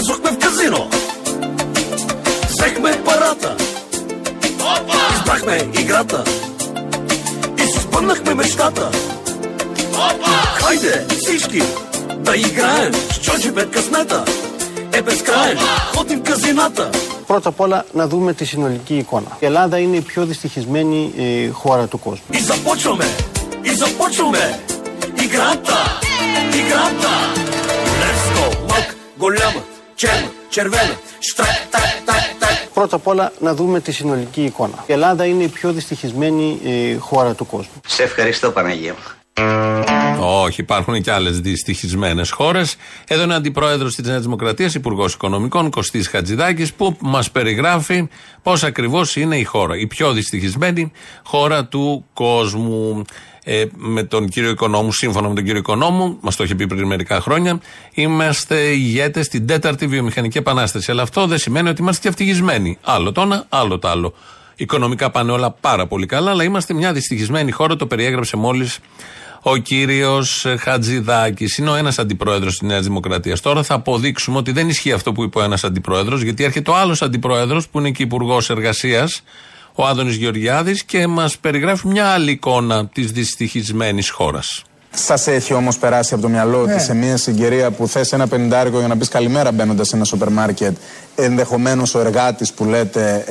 Влязохме в казино. Взехме парата. Опа! Избрахме играта. И си спънахме мечтата. Опа! Хайде всички да играем. С чоджи бе късмета. Е безкраен. Ходим в казината. Πρώτα απ' όλα να δούμε τη συνολική εικόνα. Η Ελλάδα είναι η πιο δυστυχισμένη χώρα του κόσμου. Πρώτα απ' όλα να δούμε τη συνολική εικόνα. Η Ελλάδα είναι η πιο δυστυχισμένη χώρα του κόσμου. Σε ευχαριστώ, Παναγία. Όχι, υπάρχουν και άλλες δυστυχισμένες χώρες. Εδώ είναι αντιπρόεδρος της Νέας Δημοκρατίας, υπουργός Οικονομικών, Κωστής Χατζηδάκης, που μας περιγράφει πώς ακριβώς είναι η χώρα. Η πιο δυστυχισμένη χώρα του κόσμου. Με τον κύριο Οικονόμου, σύμφωνα με τον κύριο Οικονόμου, μας το είχε πει πριν μερικά χρόνια, είμαστε ηγέτες στην 4η βιομηχανική επανάσταση. Αλλά αυτό δεν σημαίνει ότι είμαστε και ευτυχισμένοι. Άλλο το ένα, άλλο το άλλο. Οικονομικά πάνε όλα πάρα πολύ καλά, αλλά είμαστε μια δυστυχισμένη χώρα, το περιέγραψε μόλις ο κύριος Χατζηδάκης. Είναι ο ένας αντιπρόεδρος της Νέας Δημοκρατίας. Τώρα θα αποδείξουμε ότι δεν ισχύει αυτό που είπε ο ένας αντιπρόεδρος, γιατί έρχεται ο άλλος αντιπρόεδρος, που είναι και υπουργός εργασίας, ο Άδωνις Γεωργιάδης, και μας περιγράφει μια άλλη εικόνα της δυστυχισμένης χώρας. Σας έχει όμως περάσει από το μυαλό ότι σε μια συγκυρία που θες ένα πενιντάρικο για να πεις καλημέρα μπαίνοντας σε ένα σούπερ μάρκετ, ενδεχομένως ο εργάτης που λέτε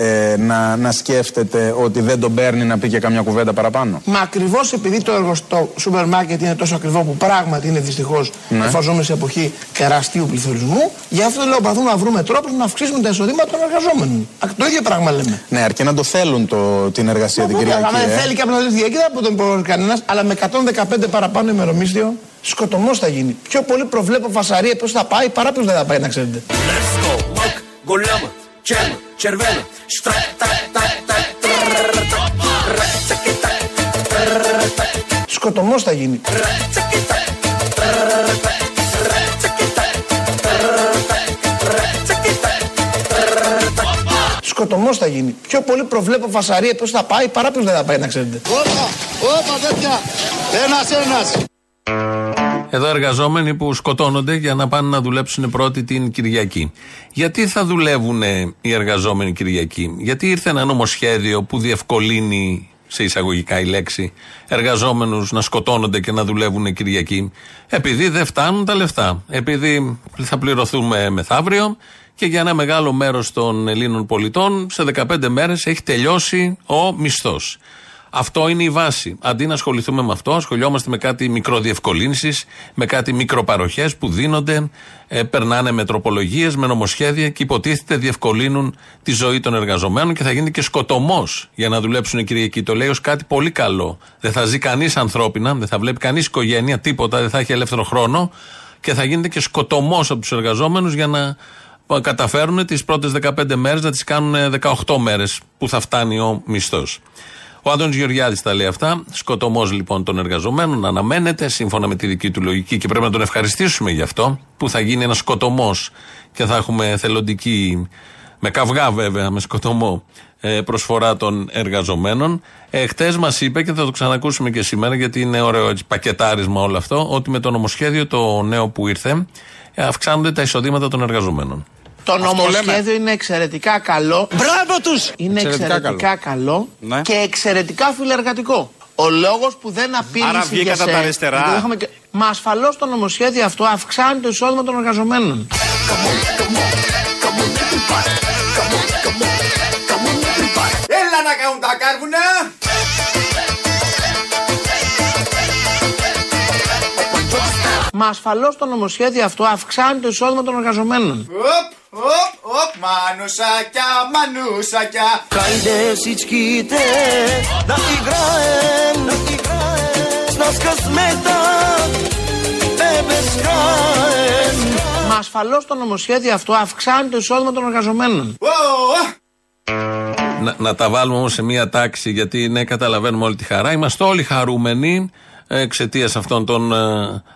να σκέφτεται ότι δεν τον παίρνει να πει και καμιά κουβέντα παραπάνω. Μα ακριβώς επειδή το έργο στο σούπερ μάρκετ είναι τόσο ακριβό, που πράγματι είναι δυστυχώς, εφόσον ζούμε σε εποχή τεραστίου πληθωρισμού, γι' αυτό λέω προσπαθούμε να βρούμε τρόπους να αυξήσουμε τα εισοδήματα των εργαζόμενων. Το ίδιο πράγμα λέμε. Ναι, αρκεί να το θέλουν την εργασία την Κυριακή. Αν δεν θέλει κάποιο να δει την Κυριακή, δεν τον μπορεί κανένα, αλλά με 115 παραπάνω ημερομίσθιο, σκοτωμός θα γίνει. Πιο πολύ προβλέπω φασαρία ποιος θα πάει παρά ποιος δεν θα πάει, να ξέρετε. Σκοτωμός θα γίνει. Σκοτωμός θα γίνει. Πιο πολύ προβλέπω φασαρία ποιος θα πάει παρά ποιος δεν θα πάει, να ξέρετε. Όπα τέτοια. Ένας. Εδώ εργαζόμενοι που σκοτώνονται για να πάνε να δουλέψουν πρώτοι την Κυριακή. Γιατί θα δουλεύουν οι εργαζόμενοι Κυριακή? Γιατί ήρθε ένα νομοσχέδιο που διευκολύνει, σε εισαγωγικά η λέξη, εργαζόμενους να σκοτώνονται και να δουλεύουν Κυριακή? Επειδή δεν φτάνουν τα λεφτά. Επειδή θα πληρωθούμε μεθαύριο και για ένα μεγάλο μέρος των Ελλήνων πολιτών σε 15 μέρες έχει τελειώσει ο μισθός. Αυτό είναι η βάση. Αντί να ασχοληθούμε με αυτό, ασχολιόμαστε με κάτι μικροδιευκολύνσεις, με κάτι μικροπαροχές που δίνονται, περνάνε με τροπολογίες, με νομοσχέδια και υποτίθεται διευκολύνουν τη ζωή των εργαζομένων και θα γίνει και σκοτωμός για να δουλέψουν Κυριακή. Το λέει ως κάτι πολύ καλό. Δεν θα ζει κανείς ανθρώπινα, δεν θα βλέπει κανείς οικογένεια, τίποτα, δεν θα έχει ελεύθερο χρόνο και θα γίνεται και σκοτωμός από τους εργαζόμενους για να καταφέρουν τις πρώτες 15 μέρες να τις κάνουν 18 μέρες που θα φτάνει ο μισθός. Ο Άδωνις Γεωργιάδης τα λέει αυτά. Σκοτωμός λοιπόν των εργαζομένων αναμένεται, σύμφωνα με τη δική του λογική, και πρέπει να τον ευχαριστήσουμε γι' αυτό, που θα γίνει ένας σκοτωμός και θα έχουμε θελοντική, με καυγά βέβαια, με σκοτωμό, προσφορά των εργαζομένων. Χτες μας είπε, και θα το ξανακούσουμε και σήμερα, γιατί είναι ωραίο έτσι, πακετάρισμα όλο αυτό, ότι με το νομοσχέδιο το νέο που ήρθε αυξάνονται τα εισοδήματα των εργαζομένων. Το νομοσχέδιο είναι εξαιρετικά καλό. Μπράβο τους! Είναι εξαιρετικά καλό και εξαιρετικά φιλεργατικό. Ο λόγος που δεν απειλήθηκε. Άρα βγήκε κατά τα αριστερά. Μα ασφαλώς το νομοσχέδιο αυτό αυξάνει το εισόδημα των εργαζομένων. Έλα να κάνουν τα κάρβουνα! Μα ασφαλώς το νομοσχέδιο αυτό αυξάνει το εισόδημα των εργαζομένων. Μανουσάκια, μανουσάκια. Χάιντε σιτσκίτε, να υγράεν, να σκασμέτα, πεπεσκάεν. Μα ασφαλώς το νομοσχέδιο αυτό αυξάνει το εισόδημα των εργαζομένων. Να τα βάλουμε όμως σε μία τάξη, γιατί ναι, καταλαβαίνουμε όλη τη χαρά. Είμαστε όλοι χαρούμενοι εξαιτίας αυτών των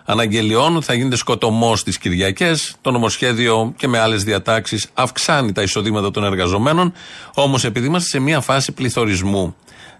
αναγγελιών. Θα γίνεται σκοτωμός τις Κυριακές. Το νομοσχέδιο και με άλλες διατάξεις αυξάνει τα εισοδήματα των εργαζομένων. Όμως επειδή είμαστε σε μια φάση πληθωρισμού,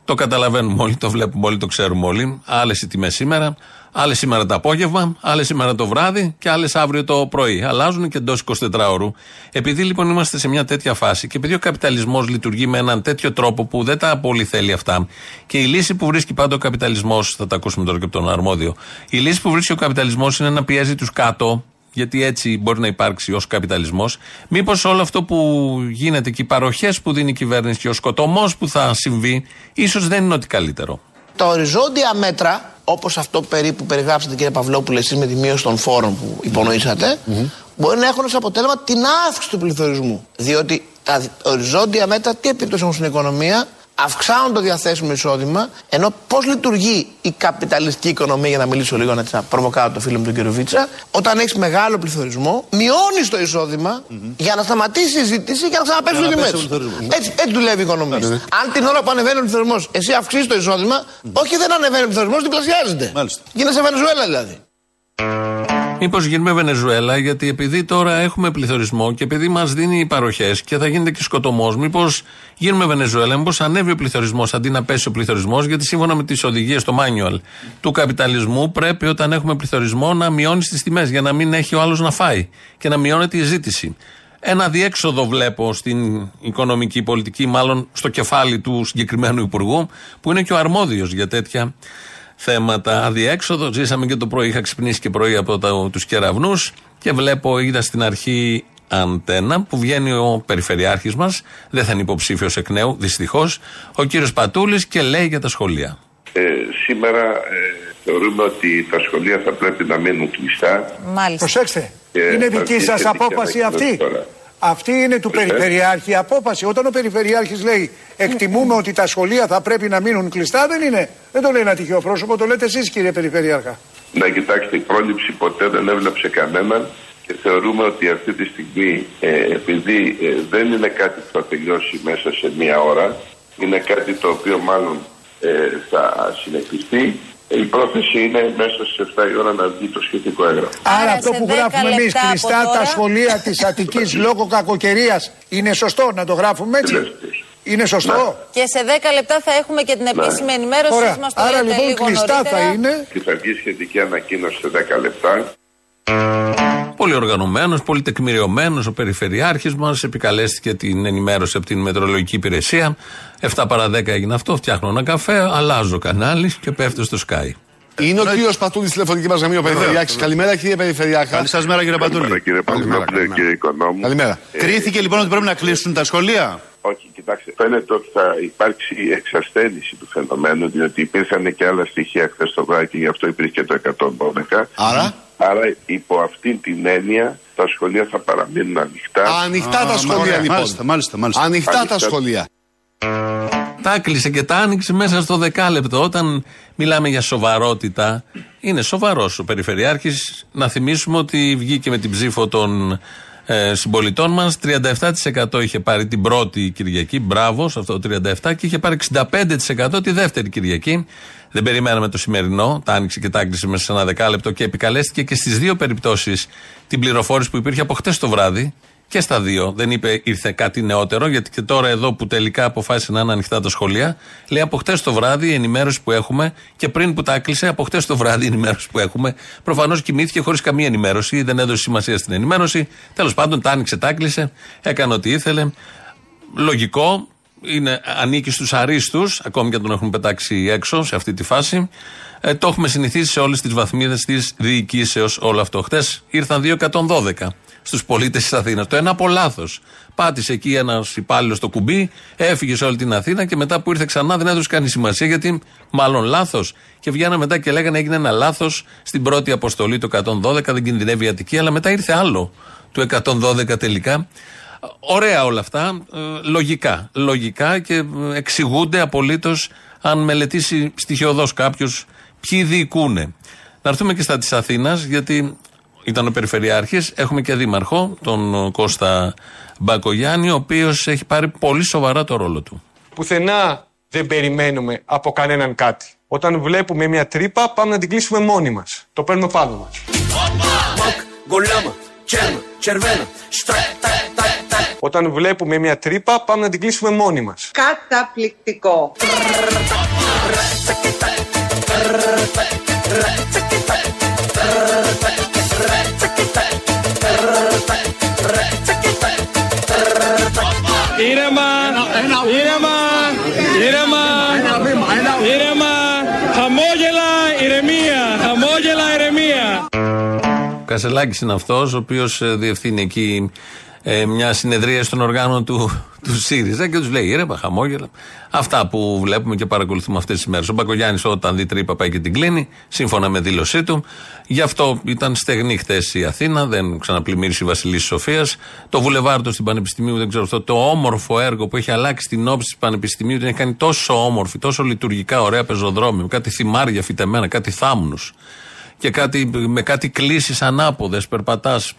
το καταλαβαίνουμε όλοι, το βλέπουμε όλοι, το ξέρουμε όλοι. Άλλες οι τιμές σήμερα, Άλλες σήμερα το απόγευμα, άλλες σήμερα το βράδυ και άλλες αύριο το πρωί. Αλλάζουν και εντός 24 ώρου. Επειδή λοιπόν είμαστε σε μια τέτοια φάση και επειδή ο καπιταλισμός λειτουργεί με έναν τέτοιο τρόπο που δεν τα πολύ θέλει αυτά, και η λύση που βρίσκει πάντα ο καπιταλισμός, θα τα ακούσουμε τώρα και από τον αρμόδιο, η λύση που βρίσκει ο καπιταλισμός είναι να πιέζει τους κάτω. Γιατί έτσι μπορεί να υπάρξει ως καπιταλισμός. Μήπως όλο αυτό που γίνεται και οι παροχές που δίνει η κυβέρνηση και ο σκοτωμός που θα συμβεί, ίσως δεν είναι ό,τι καλύτερο. Τα οριζόντια μέτρα, όπως αυτό περίπου περιγράψατε κύριε Παυλόπουλε, εσείς με τη μείωση των φόρων που υπονοήσατε, μπορεί να έχουν ως αποτέλεσμα την αύξηση του πληθωρισμού. Διότι τα οριζόντια μέτρα τι επίπτωση έχουν στην οικονομία? Αυξάνουν το διαθέσιμο εισόδημα, ενώ πώς λειτουργεί η καπιταλιστική οικονομία, για να μιλήσω λίγο, να προβοκάρω το φίλο μου τον κύριο Βίτσα, όταν έχεις μεγάλο πληθωρισμό, μειώνεις το εισόδημα για να σταματήσει η ζήτηση και να ξαναπέσουν οι τιμές. Έτσι δουλεύει η οικονομία. Αν την ώρα που ανεβαίνει ο πληθωρισμός, εσύ αυξήσεις το εισόδημα, όχι δεν ανεβαίνει ο πληθωρισμός, διπλασιάζεται. Γίνεσαι Βενεζουέλα δηλαδή. Μήπως γίνουμε Βενεζουέλα, γιατί επειδή τώρα έχουμε πληθωρισμό και επειδή μας δίνει οι παροχές και θα γίνεται και σκοτωμός, μήπως γίνουμε Βενεζουέλα, μήπως ανέβει ο πληθωρισμός αντί να πέσει ο πληθωρισμός, γιατί σύμφωνα με τις οδηγίες στο manual του καπιταλισμού πρέπει όταν έχουμε πληθωρισμό να μειώνεις τις τιμές για να μην έχει ο άλλος να φάει και να μειώνεται η ζήτηση. Ένα διέξοδο βλέπω στην οικονομική πολιτική, μάλλον στο κεφάλι του συγκεκριμένου υπουργού, που είναι και ο αρμόδιος για τέτοια θέματα. Αδιέξοδο, ζήσαμε και το πρωί. Είχα ξυπνήσει και πρωί από τους κεραυνούς και βλέπω, είδα στην αρχή αντένα που βγαίνει ο περιφερειάρχης μας, δεν θα είναι υποψήφιος εκ νέου, δυστυχώς, ο κύριος Πατούλης και λέει για τα σχολεία. Σήμερα θεωρούμε ότι τα σχολεία θα πρέπει να μείνουν κλειστά. Μάλιστα. Προσέξτε, είναι δική σας απόφαση αυτή. Τώρα. Αυτή είναι του Περιφερειάρχη η απόφαση. Όταν ο Περιφερειάρχης λέει εκτιμούμε ότι τα σχολεία θα πρέπει να μείνουν κλειστά, δεν είναι. Δεν το λέει ένα τυχαίο πρόσωπο, το λέτε εσείς κύριε Περιφερειάρχα. Να κοιτάξτε, η πρόληψη ποτέ δεν έβλαψε κανέναν και θεωρούμε ότι αυτή τη στιγμή επειδή δεν είναι κάτι που θα τελειώσει μέσα σε μία ώρα, είναι κάτι το οποίο μάλλον θα συνεχιστεί. Η πρόθεση είναι μέσα στις 7 η ώρα να βγει το σχετικό έγγραφο. Άρα αυτό που γράφουμε εμείς, κλειστά τα σχολεία της Αττικής λόγω κακοκαιρίας, είναι σωστό να το γράφουμε έτσι? Είναι σωστό. Και σε 10 λεπτά θα έχουμε και την επίσημη ενημέρωση. Ωραία. Μας το άρα λοιπόν κλειστά νωρίτερα. Θα είναι. Και θα βγει σχετική ανακοίνωση σε 10 λεπτά. Πολύ οργανωμένος, πολύ τεκμηριωμένος ο Περιφερειάρχης μας. Επικαλέστηκε την ενημέρωση από την Μετρολογική Υπηρεσία. 7 παρα 10 έγινε αυτό. Φτιάχνω ένα καφέ, αλλάζω κανάλι και πέφτω στο Sky. Είναι ο κύριος Πατούλης στη τηλεφωνική μας γραμμή, ο Περιφερειάρχης. Καλημέρα κύριε Περιφερειάρχα. Καλή σας μέρα κύριε Πατούλη. Καλημέρα κύριε Οικονόμου. Καλημέρα. Κρίθηκε λοιπόν ότι πρέπει να κλείσουν τα σχολεία. Όχι, κοιτάξτε, φαίνεται ότι θα υπάρξει εξασθένηση του φαινομένου, διότι υπήρχαν και άλλα στοιχεία χθες το βράδυ και γι' αυτό υπήρχε το 112. Άρα υπό αυτήν την έννοια τα σχολεία θα παραμείνουν ανοιχτά. Ανοιχτά τα σχολεία λοιπόν. Μάλιστα. Ανοιχτά τα σχολεία. Τα κλείσε και τα άνοιξε μέσα στο δεκάλεπτο. Όταν μιλάμε για σοβαρότητα, είναι σοβαρός ο Περιφερειάρχης. Να θυμίσουμε ότι βγήκε με την ψήφο των συμπολιτών μας. 37% είχε πάρει την πρώτη Κυριακή. Μπράβο σε αυτό το 37% και είχε πάρει 65% τη δεύτερη Κυριακή. Δεν περιμέναμε το σημερινό, τα άνοιξε και τα έκλεισε μέσα σε ένα δεκάλεπτο και επικαλέστηκε και στις δύο περιπτώσεις την πληροφόρηση που υπήρχε από χτες το βράδυ και στα δύο. Δεν είπε ήρθε κάτι νεότερο, γιατί και τώρα εδώ που τελικά αποφάσισε να είναι ανοιχτά τα σχολεία, λέει από χτες το βράδυ η ενημέρωση που έχουμε και πριν που τα έκλεισε, από χτες το βράδυ η ενημέρωση που έχουμε. Προφανώς κοιμήθηκε χωρίς καμία ενημέρωση, δεν έδωσε σημασία στην ενημέρωση. Τέλος πάντων τα άνοιξε, τα έκλεισε, έκανε ό,τι ήθελε. Λογικό. Είναι, ανήκει στους αρίστους, ακόμη και αν τον έχουν πετάξει έξω σε αυτή τη φάση. Το έχουμε συνηθίσει σε όλες τις βαθμίδες της διοικήσεως όλο αυτό. Χτες ήρθαν 212 στους πολίτες της Αθήνας. Το ένα από λάθος. Πάτησε εκεί ένας υπάλληλος το κουμπί, έφυγε σε όλη την Αθήνα και μετά που ήρθε ξανά δεν έδωσε καν σημασία γιατί μάλλον λάθος. Και βγαίνανε μετά και λέγανε έγινε ένα λάθος στην πρώτη αποστολή το 112, δεν κινδυνεύει η Αττική, αλλά μετά ήρθε άλλο το 112 τελικά. Ωραία όλα αυτά, λογικά και εξηγούνται απολύτως αν μελετήσει στοιχειωδώς κάποιος ποιοι διοικούνε. Να έρθουμε και στα της Αθήνας, γιατί ήταν ο Περιφερειάρχης, έχουμε και δήμαρχο, τον Κώστα Μπακογιάννη, ο οποίος έχει πάρει πολύ σοβαρά το ρόλο του. Πουθενά δεν περιμένουμε από κανέναν κάτι. Όταν βλέπουμε μια τρύπα πάμε να την κλείσουμε μόνοι μας. Το παίρνουμε πάνω μας. Όταν βλέπουμε μια τρύπα, πάμε να την κλείσουμε μόνοι μας. Καταπληκτικό. Ήρεμα, ήρεμα, ήρεμα, ήρεμα, χαμόγελα, ηρεμία, χαμόγελα, ηρεμία. Κασσελάκης είναι αυτός ο οποίος διευθύνει εκεί μια συνεδρία στον οργάνο του ΣΥΡΙΖΑ και τους λέει ήρεμα, χαμόγελα. Αυτά που βλέπουμε και παρακολουθούμε αυτές τις μέρες. Ο Μπακογιάννης όταν δει τρύπα πάει και την κλείνει, σύμφωνα με δήλωσή του. Γι' αυτό ήταν στεγνή χθες η Αθήνα, δεν ξαναπλημμύρισε η Βασιλίσσης Σοφίας. Το βουλεβάρτο στην Πανεπιστημίου, δεν ξέρω αυτό, το όμορφο έργο που έχει αλλάξει την όψη της Πανεπιστημίου, την έχει κάνει τόσο όμορφη, τόσο λειτουργικά ωραία πεζοδρόμια, κάτι θυμάρια φυτεμένα, κάτι θάμνους. Και με κάτι κλήσεις ανάποδες, περπατάς.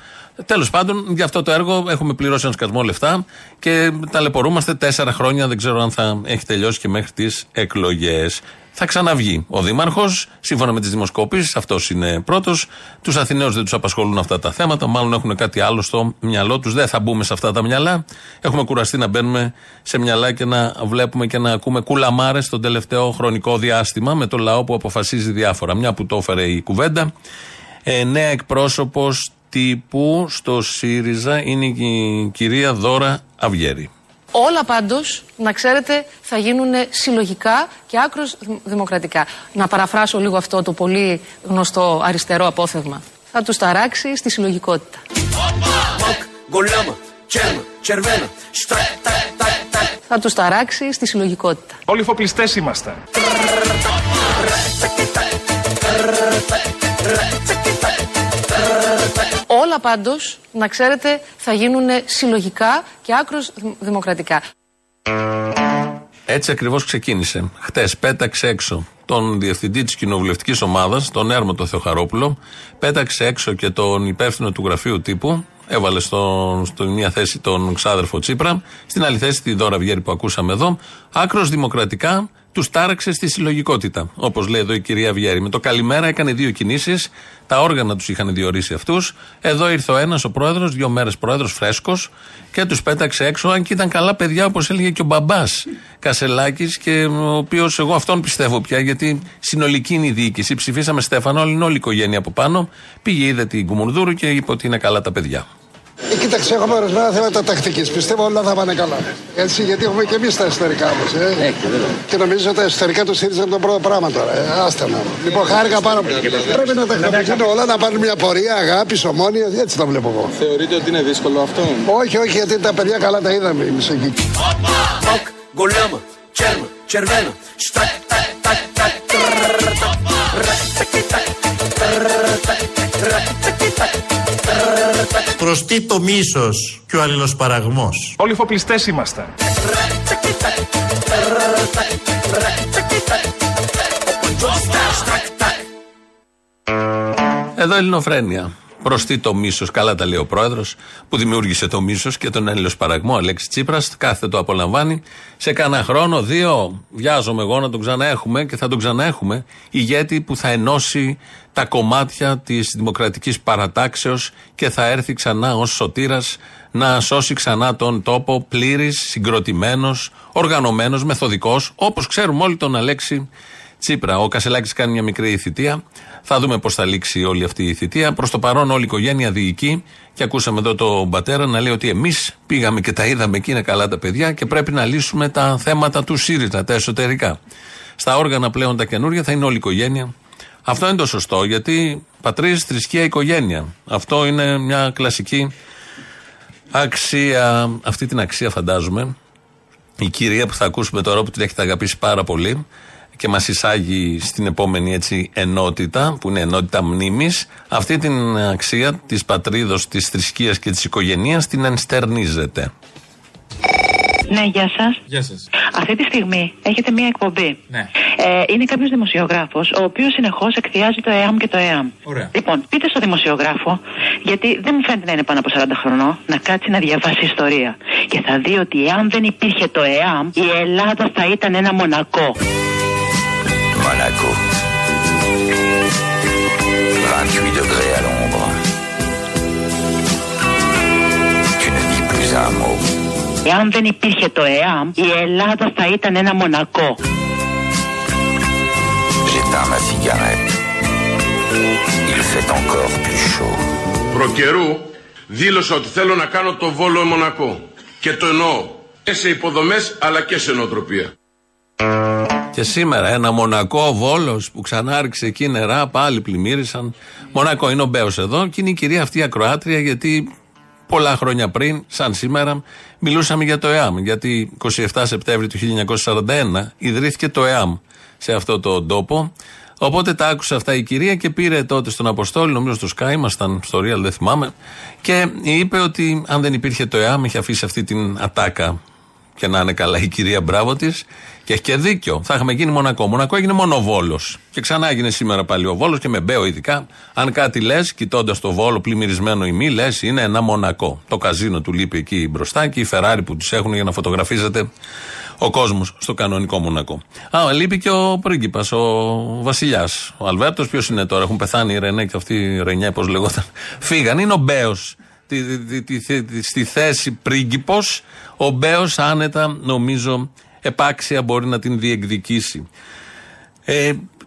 Τέλος πάντων, για αυτό το έργο έχουμε πληρώσει ένα σκασμό λεφτά και ταλαιπωρούμαστε 4 χρόνια. Δεν ξέρω αν θα έχει τελειώσει και μέχρι τις εκλογές. Θα ξαναβγεί ο Δήμαρχος, σύμφωνα με τις δημοσκοπήσεις, αυτός είναι πρώτος. Τους Αθηναίους δεν τους απασχολούν αυτά τα θέματα, μάλλον έχουν κάτι άλλο στο μυαλό τους. Δεν θα μπούμε σε αυτά τα μυαλά. Έχουμε κουραστεί να μπαίνουμε σε μυαλά και να βλέπουμε και να ακούμε κουλαμάρες τον τελευταίο χρονικό διάστημα με το λαό που αποφασίζει διάφορα. Μια που το έφερε η κουβέντα. Νέα εκπρόσωπος τύπου στο ΣΥΡΙΖΑ είναι η κυρία Δώρα Βιέρη. Όλα πάντως, να ξέρετε, θα γίνουν συλλογικά και άκρως δημοκρατικά. Να παραφράσω λίγο αυτό το πολύ γνωστό αριστερό απόφθεγμα. Θα τους ταράξει στη συλλογικότητα. Θα τους ταράξει στη συλλογικότητα. Όλοι φοπλιστές είμαστε. Όλα πάντως, να ξέρετε, θα γίνουν συλλογικά και άκρως δημοκρατικά. Έτσι ακριβώς ξεκίνησε. Χτες πέταξε έξω τον διευθυντή της κοινοβουλευτικής ομάδας, τον Έρματο Θεοχαρόπουλο, πέταξε έξω και τον υπεύθυνο του γραφείου τύπου, έβαλε στην μία θέση τον ξάδερφο Τσίπρα, στην άλλη θέση τη Δώρα Βιέρη που ακούσαμε εδώ, άκρως δημοκρατικά τους τάραξε στη συλλογικότητα. Όπως λέει εδώ η κυρία Βιέρη. Με το καλημέρα έκανε 2 κινήσεις, τα όργανα τους είχαν διορίσει αυτούς. Εδώ ήρθε ο ένας ο πρόεδρος, 2 μέρες πρόεδρος, φρέσκος, και τους πέταξε έξω. Αν και ήταν καλά παιδιά, όπως έλεγε και ο μπαμπάς Κασσελάκης, και ο οποίος εγώ αυτόν πιστεύω πια, γιατί συνολική είναι η διοίκηση. Ψηφίσαμε Στέφανο, όλη η οικογένεια από πάνω. Πήγε, είδε την Κουμουνδούρου και είπε ότι είναι καλά τα παιδιά. Κοίταξε, έχουμε ορισμένα θέματα τακτικής. Πιστεύω όλα θα πάνε καλά. Έτσι, γιατί έχουμε και εμείς τα εσωτερικά μας. Και νομίζω ότι τα εσωτερικά του ΣΥΡΙΖΑ είναι το πρώτο πράγμα τώρα. Άστα να. Λοιπόν, χάρηκα πάρα πολύ. Πρέπει να τα χρησιμοποιήσουμε όλα, να πάρουν μια πορεία αγάπης, ομόνοια. Έτσι το βλέπω εγώ. Θεωρείτε ότι είναι δύσκολο αυτό? Όχι, όχι, γιατί τα παιδιά καλά τα είδαμε εμεί εκεί. Προς τι το μίσος και ο αλληλοσπαραγμός. Όλοι φοπλιστές είμαστε. Εδώ Ελληνοφρένεια. Προς τι το μίσος, καλά τα λέει ο πρόεδρος που δημιούργησε το μίσος και τον αλληλοσπαραγμό, Αλέξη Τσίπρας. Κάθε το απολαμβάνει. Σε κάνα χρόνο, 2, βιάζομαι εγώ να τον ξαναέχουμε και θα τον ξαναέχουμε. Ηγέτη που θα ενώσει τα κομμάτια της δημοκρατικής παρατάξεως και θα έρθει ξανά ως σωτήρας να σώσει ξανά τον τόπο, πλήρης, συγκροτημένος, οργανωμένος, μεθοδικός, όπως ξέρουμε όλοι τον Αλέξη Τσίπρα. Ο Κασσελάκης κάνει μια μικρή θητεία. Θα δούμε πώς θα λήξει όλη αυτή η θητεία. Προς το παρόν όλη η οικογένεια διοικεί και ακούσαμε εδώ τον πατέρα να λέει ότι εμείς πήγαμε και τα είδαμε και είναι καλά τα παιδιά και πρέπει να λύσουμε τα θέματα του ΣΥΡΙΖΑ, τα εσωτερικά. Στα όργανα πλέον τα καινούργια θα είναι όλη η οικογένεια. Αυτό είναι το σωστό, γιατί πατρίς, θρησκεία, οικογένεια. Αυτό είναι μια κλασική αξία. Αυτή την αξία φαντάζομαι η κυρία που θα ακούσουμε τώρα, που την έχετε αγαπήσει πάρα πολύ και μας εισάγει στην επόμενη έτσι ενότητα, που είναι ενότητα μνήμης, αυτή την αξία της πατρίδος, της θρησκείας και της οικογένειας την ενστερνίζεται. Ναι, γεια σας. Γεια σας. Αυτή τη στιγμή έχετε μία εκπομπή. Ναι. Είναι κάποιος δημοσιογράφος, ο οποίος συνεχώς εκθιάζει το ΕΑΜ και το ΕΑΜ. Ωραία. Λοιπόν, πείτε στο δημοσιογράφο, γιατί δεν μου φαίνεται να είναι πάνω από 40 χρονών, να κάτσει να διαβάσει ιστορία. Και θα δει ότι εάν δεν υπήρχε το ΕΑΜ, η Ελλάδα θα ήταν ένα Μονακό. Monaco, 28 degrés à l'ombre. Tu ne dis plus un mot. Εάν δεν υπήρχε το ΕΑΜ, η Ελλάδα θα ήταν ένα Μονακό. J'éteins ma cigarette. Il fait encore plus chaud. Προκαιρού δήλωσα ότι θέλω να κάνω το Βόλο Μονακό. Και το εννοώ. και σε υποδομές αλλά και σε νοοτροπία. Και σήμερα ένα Μονακό, Βόλος, που ξανά άρχισε εκεί νερά, πάλι πλημμύρισαν. Μονακό είναι ο Μπέος εδώ και είναι η κυρία αυτή η ακροάτρια, γιατί πολλά χρόνια πριν, σαν σήμερα, μιλούσαμε για το ΕΑΜ. Γιατί 27 Σεπτέμβρη του 1941 ιδρύθηκε το ΕΑΜ σε αυτόν τον τόπο. Οπότε τα άκουσε αυτά η κυρία και πήρε τότε στον Αποστόλη, νομίζω στο Sky, ήμασταν στο Real, δεν θυμάμαι, και είπε ότι αν δεν υπήρχε το ΕΑΜ, είχε αφήσει αυτή την ατάκα. Και να είναι καλά η κυρία, μπράβο της. Και έχει και δίκιο. Θα είχαμε γίνει Μονακό. Μονακό έγινε μόνο ο Βόλος. Και ξανά έγινε σήμερα πάλι ο Βόλος και με Μπέο ειδικά. Αν κάτι λες, κοιτώντας το Βόλο πλημμυρισμένο ή μη, λες είναι ένα Μονακό. Το καζίνο του λείπει εκεί μπροστά και οι Φεράρι που τους έχουν για να φωτογραφίζεται ο κόσμος στο κανονικό Μονακό. Α, λείπει και ο πρίγκιπας, ο βασιλιάς. Ο Αλβέρτος, ποιος είναι τώρα, έχουν πεθάνει οι Ρενέ και αυτοί οι Ρενιέ, πώς λεγόταν. Φύγαν, είναι ο Μπέος. Στη θέση πρίγκιπος, ο Μπέος άνετα, νομίζω, επάξια μπορεί να την διεκδικήσει.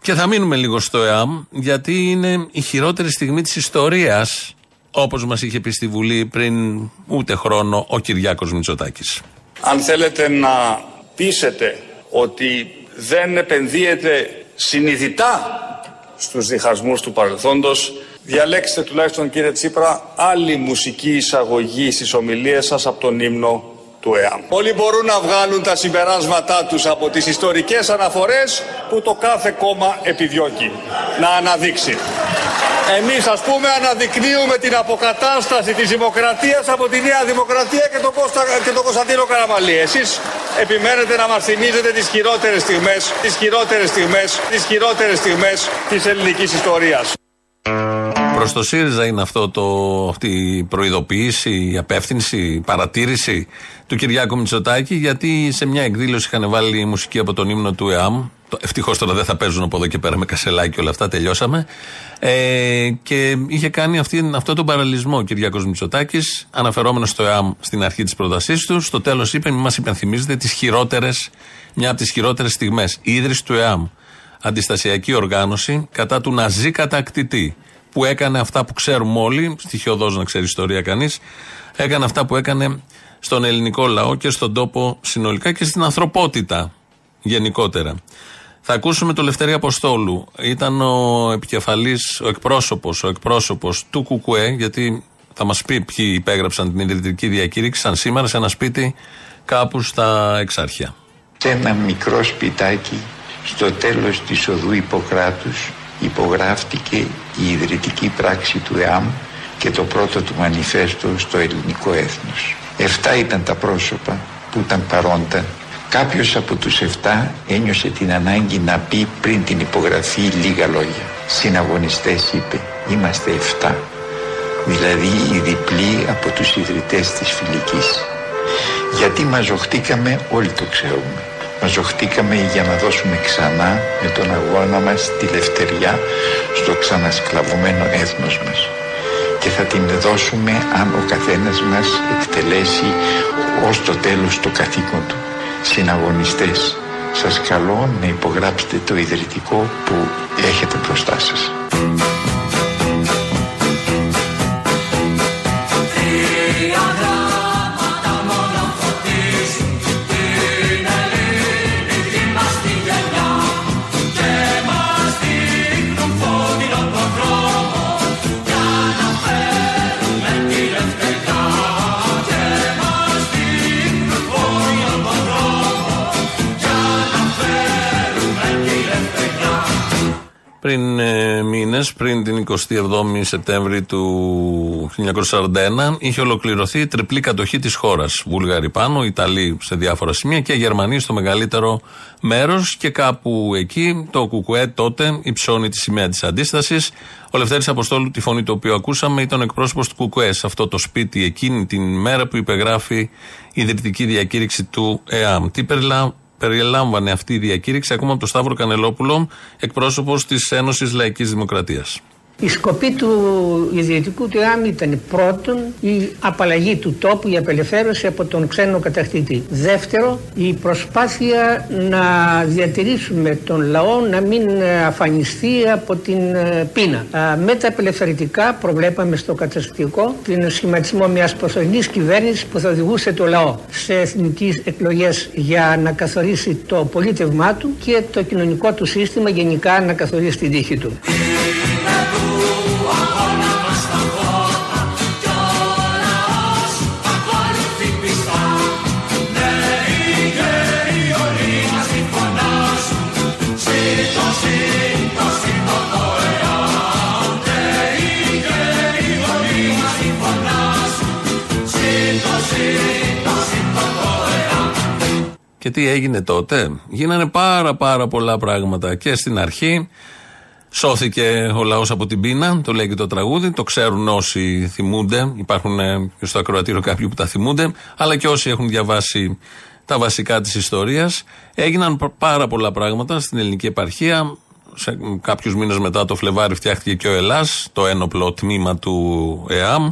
Και θα μείνουμε λίγο στο ΕΑΜ, γιατί είναι η χειρότερη στιγμή της ιστορίας, όπως μας είχε πει στη Βουλή πριν ούτε χρόνο ο Κυριάκος Μητσοτάκης. Αν θέλετε να πείσετε ότι δεν επενδύεται συνειδητά στους διχασμούς του παρελθόντος, διαλέξτε τουλάχιστον, κύριε Τσίπρα, άλλη μουσική εισαγωγή στις ομιλίες σας από τον ύμνο του ΕΑΜ. Όλοι μπορούν να βγάλουν τα συμπεράσματά τους από τις ιστορικές αναφορές που το κάθε κόμμα επιδιώκει να αναδείξει. Εμείς, ας πούμε, αναδεικνύουμε την αποκατάσταση της δημοκρατίας από τη Νέα Δημοκρατία και τον Κωνσταντίνο Καραμαλή. Εσείς επιμένετε να μας θυμίζετε τις χειρότερες στιγμές της ελληνικής ιστορίας. Προς το ΣΥΡΙΖΑ είναι αυτή η προειδοποίηση, η απεύθυνση, η παρατήρηση του Κυριάκου Μητσοτάκη, γιατί σε μια εκδήλωση είχαν βάλει μουσική από τον ύμνο του ΕΑΜ. Ευτυχώς τώρα δεν θα παίζουν από εδώ και πέρα με Κασσελάκη όλα αυτά, τελειώσαμε. Και είχε κάνει αυτό τον παραλυσμό ο Κυριάκος Μητσοτάκης, αναφερόμενος στο ΕΑΜ στην αρχή της πρότασής του. Στο τέλος είπε: μην μας υπενθυμίζετε μια από τις χειρότερες στιγμές. Η ίδρυση του ΕΑΜ. Αντιστασιακή οργάνωση κατά του ναζί κατακτητή, που έκανε αυτά που ξέρουμε όλοι, στοιχειωδώς να ξέρει ιστορία κανείς, έκανε αυτά που έκανε στον ελληνικό λαό και στον τόπο συνολικά και στην ανθρωπότητα γενικότερα. Θα ακούσουμε τον Λευτέρη Αποστόλου. Ήταν ο επικεφαλής, ο εκπρόσωπος του ΚΚΕ, γιατί θα μας πει ποιοι υπέγραψαν την ιδρυτική διακήρυξη, σαν σήμερα σε ένα σπίτι κάπου στα Εξάρχεια. Σε ένα μικρό σπιτάκι στο τέλος της οδού Ιπποκράτους υπογράφτηκε η ιδρυτική πράξη του ΕΑΜ και το πρώτο του μανιφέστο στο ελληνικό έθνος. 7 ήταν τα πρόσωπα που ήταν παρόντα. Κάποιος από τους 7 ένιωσε την ανάγκη να πει πριν την υπογραφή λίγα λόγια. Συναγωνιστές, είπε, είμαστε 7, δηλαδή οι διπλοί από τους ιδρυτές της Φιλικής. Γιατί μαζοχτήκαμε, όλοι το ξέρουμε. Μαζοχτήκαμε για να δώσουμε ξανά με τον αγώνα μας τη λευτεριά στο ξανασκλαβωμένο έθνος μας, και θα την δώσουμε αν ο καθένας μας εκτελέσει ως το τέλος το καθήκον του. Συναγωνιστές, σας καλώ να υπογράψετε το ιδρυτικό που έχετε μπροστά σας. Πριν μήνες, πριν την 27η Σεπτέμβρη του 1941, είχε ολοκληρωθεί η τριπλή κατοχή της χώρας. Βούλγαροι πάνω, Ιταλοί σε διάφορα σημεία και Γερμανοί στο μεγαλύτερο μέρος, και κάπου εκεί το ΚΚΕ τότε υψώνει τη σημαία της αντίστασης. Ο Λευτέρης Αποστόλου, τη φωνή του οποίου ακούσαμε, ήταν εκπρόσωπος του ΚΚΕ σε αυτό το σπίτι εκείνη την μέρα που υπεγράφει η ιδρυτική διακήρυξη του ΕΑΜ. Τι περιλάμβανε αυτή η διακήρυξη, ακόμα από τον Σταύρο Κανελόπουλο, εκπρόσωπος της Ένωσης Λαϊκής Δημοκρατίας. Η σκοπή του ιδρυτικού του ΕΑΜ ήταν πρώτον η απαλλαγή του τόπου, η απελευθέρωση από τον ξένο κατακτητή. Δεύτερο, η προσπάθεια να διατηρήσουμε τον λαό να μην αφανιστεί από την πείνα. Με τα απελευθερωτικά προβλέπαμε στο καταστατικό την σχηματισμό μιας προσωρινής κυβέρνησης που θα οδηγούσε το λαό σε εθνικές εκλογές για να καθορίσει το πολίτευμά του και το κοινωνικό του σύστημα γενικά να καθορίσει την τύχη του. Και τι έγινε τότε? Γίνανε πάρα πολλά πράγματα και στην αρχή σώθηκε ο λαός από την πείνα, το λέει και το τραγούδι, το ξέρουν όσοι θυμούνται, υπάρχουν και στο ακροατήριο κάποιοι που τα θυμούνται, αλλά και όσοι έχουν διαβάσει τα βασικά της ιστορίας. Έγιναν πάρα πολλά πράγματα στην ελληνική επαρχία. Σε κάποιους μήνες μετά το Φλεβάρι φτιάχτηκε και ο Ελλάς, το ένοπλο τμήμα του ΕΑΜ,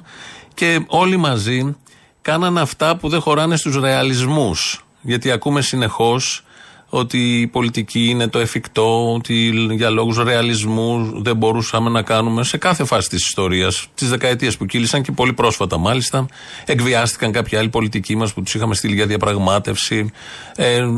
και όλοι μαζί κάναν αυτά που δεν χωράνε στους ρεαλισμούς. Γιατί ακούμε συνεχώς ότι η πολιτική είναι το εφικτό, ότι για λόγους ρεαλισμού δεν μπορούσαμε να κάνουμε σε κάθε φάση της ιστορίας, τις δεκαετίες που κύλησαν και πολύ πρόσφατα μάλιστα. Εκβιάστηκαν κάποιοι άλλοι πολιτικοί μας που τους είχαμε στείλει για διαπραγμάτευση.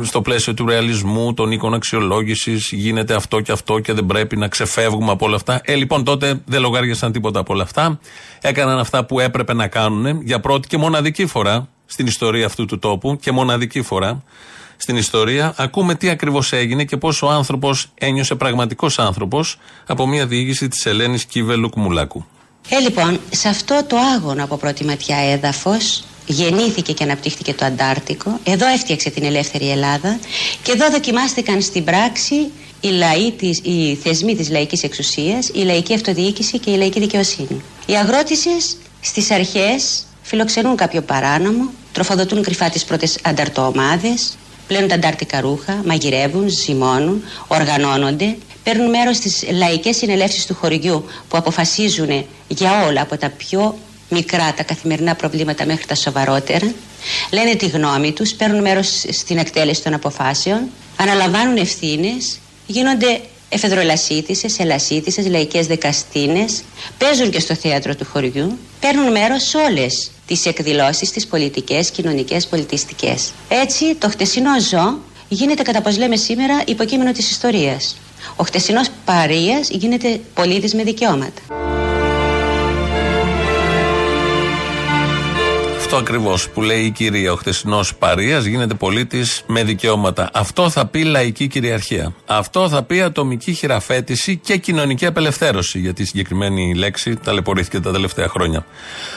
Στο πλαίσιο του ρεαλισμού, των οίκων αξιολόγησης, γίνεται αυτό και αυτό και δεν πρέπει να ξεφεύγουμε από όλα αυτά. Λοιπόν, τότε δεν λογάριασαν τίποτα από όλα αυτά. Έκαναν αυτά που έπρεπε να κάνουν για πρώτη και μοναδική φορά στην ιστορία αυτού του τόπου και μοναδική φορά στην ιστορία. Ακούμε τι ακριβώς έγινε και πώς ο άνθρωπος ένιωσε, πραγματικός άνθρωπος, από μια διοίκηση της Ελένης Κύβελου Κουμουλάκου. Λοιπόν, σε αυτό το άγωνο από πρώτη ματιά έδαφος γεννήθηκε και αναπτύχθηκε το Αντάρτικο. Εδώ έφτιαξε την ελεύθερη Ελλάδα και εδώ δοκιμάστηκαν στην πράξη οι θεσμοί της λαϊκής εξουσίας, η λαϊκή αυτοδιοίκηση και η λαϊκή δικαιοσύνη. Οι αγρότησες στις αρχές φιλοξενούν κάποιο παράνομο, τροφοδοτούν κρυφά τις πρώτες ανταρτοομάδες, πλένουν τα αντάρτικα ρούχα, μαγειρεύουν, ζυμώνουν, οργανώνονται, παίρνουν μέρος στις λαϊκές συνελεύσεις του χωριού που αποφασίζουν για όλα, από τα πιο μικρά, τα καθημερινά προβλήματα μέχρι τα σοβαρότερα, λένε τη γνώμη τους, παίρνουν μέρος στην εκτέλεση των αποφάσεων, αναλαμβάνουν ευθύνες, γίνονται εφεδρολασίτησες, ελασίτησες, λαϊκές δεκαστίνες, παίζουν και στο θέατρο του χωριού, παίρνουν μέρος σε όλες τις εκδηλώσεις, τις πολιτικές, κοινωνικές, πολιτιστικές. Έτσι το χτεσινό ζώο γίνεται, κατά πως λέμε σήμερα, υποκείμενο της ιστορίας. Ο χτεσινός παρίας γίνεται πολίτης με δικαιώματα. Αυτό ακριβώς που λέει η κυρία, ο χτεσινός παρίας γίνεται πολίτης με δικαιώματα. Αυτό θα πει λαϊκή κυριαρχία. Αυτό θα πει ατομική χειραφέτηση και κοινωνική απελευθέρωση, γιατί η συγκεκριμένη λέξη ταλαιπωρήθηκε τα τελευταία χρόνια.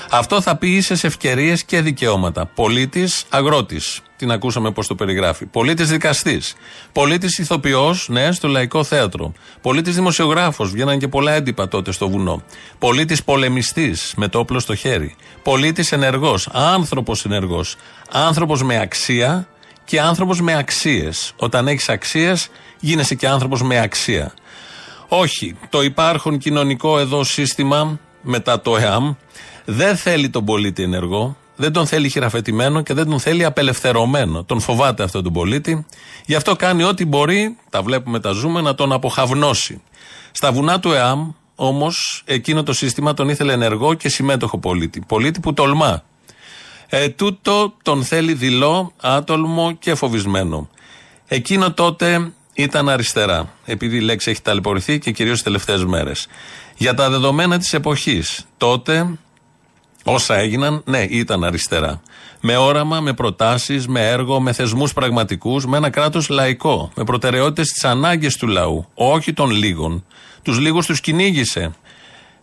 Αυτό θα πει ίσες ευκαιρίες και δικαιώματα. Πολίτης, αγρότης. Την ακούσαμε πώς το περιγράφει. Πολίτης δικαστής. Πολίτης ηθοποιός, ναι, στο Λαϊκό Θέατρο. Πολίτης δημοσιογράφος, βγαίναν και πολλά έντυπα τότε στο βουνό. Πολίτης πολεμιστής, με το όπλο στο χέρι. Πολίτης ενεργός, άνθρωπος ενεργός. Άνθρωπος με αξία και άνθρωπος με αξίες. Όταν έχεις αξίες, γίνεσαι και άνθρωπος με αξία. Όχι, το υπάρχον κοινωνικό εδώ σύστημα, μετά το ΕΑΜ, δεν θέλει τον πολίτη ενεργό. Δεν τον θέλει χειραφετημένο και δεν τον θέλει απελευθερωμένο. Τον φοβάται αυτόν τον πολίτη. Γι' αυτό κάνει ό,τι μπορεί, τα βλέπουμε, τα ζούμε, να τον αποχαυνώσει. Στα βουνά του ΕΑΜ, όμως, εκείνο το σύστημα τον ήθελε ενεργό και συμμέτοχο πολίτη. Πολίτη που τολμά. Τούτο τον θέλει δειλό, άτολμο και φοβισμένο. Εκείνο τότε ήταν αριστερά, επειδή η λέξη έχει ταλαιπωρηθεί και κυρίως τις τελευταίες μέρες. Για τα δεδομένα της εποχής, τότε. Όσα έγιναν, ναι, ήταν αριστερά. Με όραμα, με προτάσεις, με έργο, με θεσμούς πραγματικούς, με ένα κράτος λαϊκό. Με προτεραιότητες στις ανάγκες του λαού, όχι των λίγων. Τους λίγους τους κυνήγησε.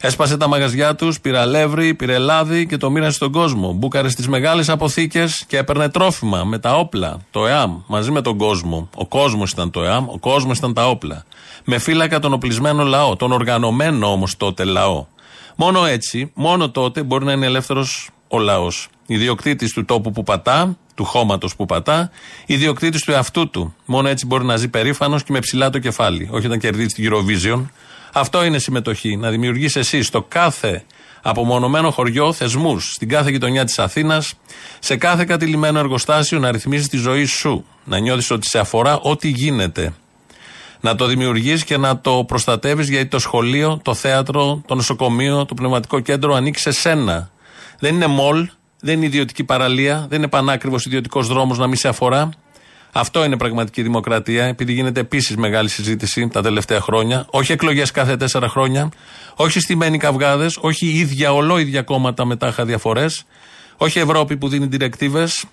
Έσπασε τα μαγαζιά τους, πήρε αλεύρι, πήρε λάδι και το μοίρασε στον κόσμο. Μπούκαρε στις μεγάλες αποθήκες και έπαιρνε τρόφιμα με τα όπλα. Το ΕΑΜ μαζί με τον κόσμο. Ο κόσμος ήταν το ΕΑΜ, ο κόσμος ήταν τα όπλα. Με φύλακα τον οπλισμένο λαό, τον οργανωμένο όμως τότε λαό. Μόνο έτσι, μόνο τότε μπορεί να είναι ελεύθερος ο λαός. Ιδιοκτήτης του τόπου που πατά, του χώματος που πατά, ιδιοκτήτης του εαυτού του. Μόνο έτσι μπορεί να ζει περήφανος και με ψηλά το κεφάλι. Όχι να κερδίζει την Eurovision, Αυτό είναι συμμετοχή. Να δημιουργείς εσύ στο κάθε απομονωμένο χωριό θεσμούς, στην κάθε γειτονιά της Αθήνας, σε κάθε κατηλημένο εργοστάσιο να ρυθμίζεις τη ζωή σου. Να νιώθεις ότι σε αφορά ό,τι γίνεται. Να το δημιουργείς και να το προστατεύεις, γιατί το σχολείο, το θέατρο, το νοσοκομείο, το πνευματικό κέντρο ανήκει σε σένα. Δεν είναι μολ, δεν είναι ιδιωτική παραλία, δεν είναι πανάκριβος ιδιωτικός δρόμος να μην σε αφορά. Αυτό είναι πραγματική δημοκρατία, επειδή γίνεται επίσης μεγάλη συζήτηση τα τελευταία χρόνια. Όχι εκλογές κάθε 4 χρόνια, όχι στημένοι καυγάδες, όχι ίδια ολόιδια κόμματα με τάχα διαφορές, όχι Ευρώπη που δίνει διρεκτίβες,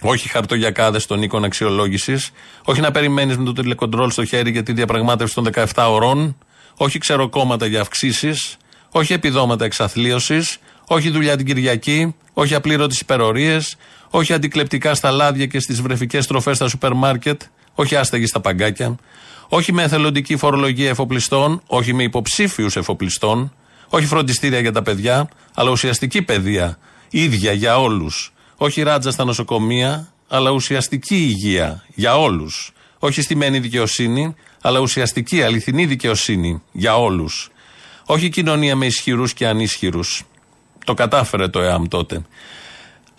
όχι χαρτογιακάδες των οίκων αξιολόγησης, όχι να περιμένεις με το τηλεκοντρόλ στο χέρι για τη διαπραγμάτευση των 17 ωρών, όχι ξεροκόμματα για αυξήσεις, όχι επιδόματα εξαθλίωσης, όχι δουλειά την Κυριακή, όχι απλήρωτες υπερορίες, όχι αντικλεπτικά στα λάδια και στις βρεφικές τροφές στα σούπερ μάρκετ, όχι άστεγοι στα παγκάκια, όχι με εθελοντική φορολογία εφοπλιστών, όχι με υποψήφιους εφοπλιστών, όχι φροντιστήρια για τα παιδιά, αλλά ουσιαστική παιδεία, ίδια για όλους. Όχι ράτζα στα νοσοκομεία, αλλά ουσιαστική υγεία για όλους. Όχι στημένη δικαιοσύνη, αλλά ουσιαστική αληθινή δικαιοσύνη για όλους. Όχι κοινωνία με ισχυρούς και ανίσχυρους. Το κατάφερε το ΕΑΜ τότε.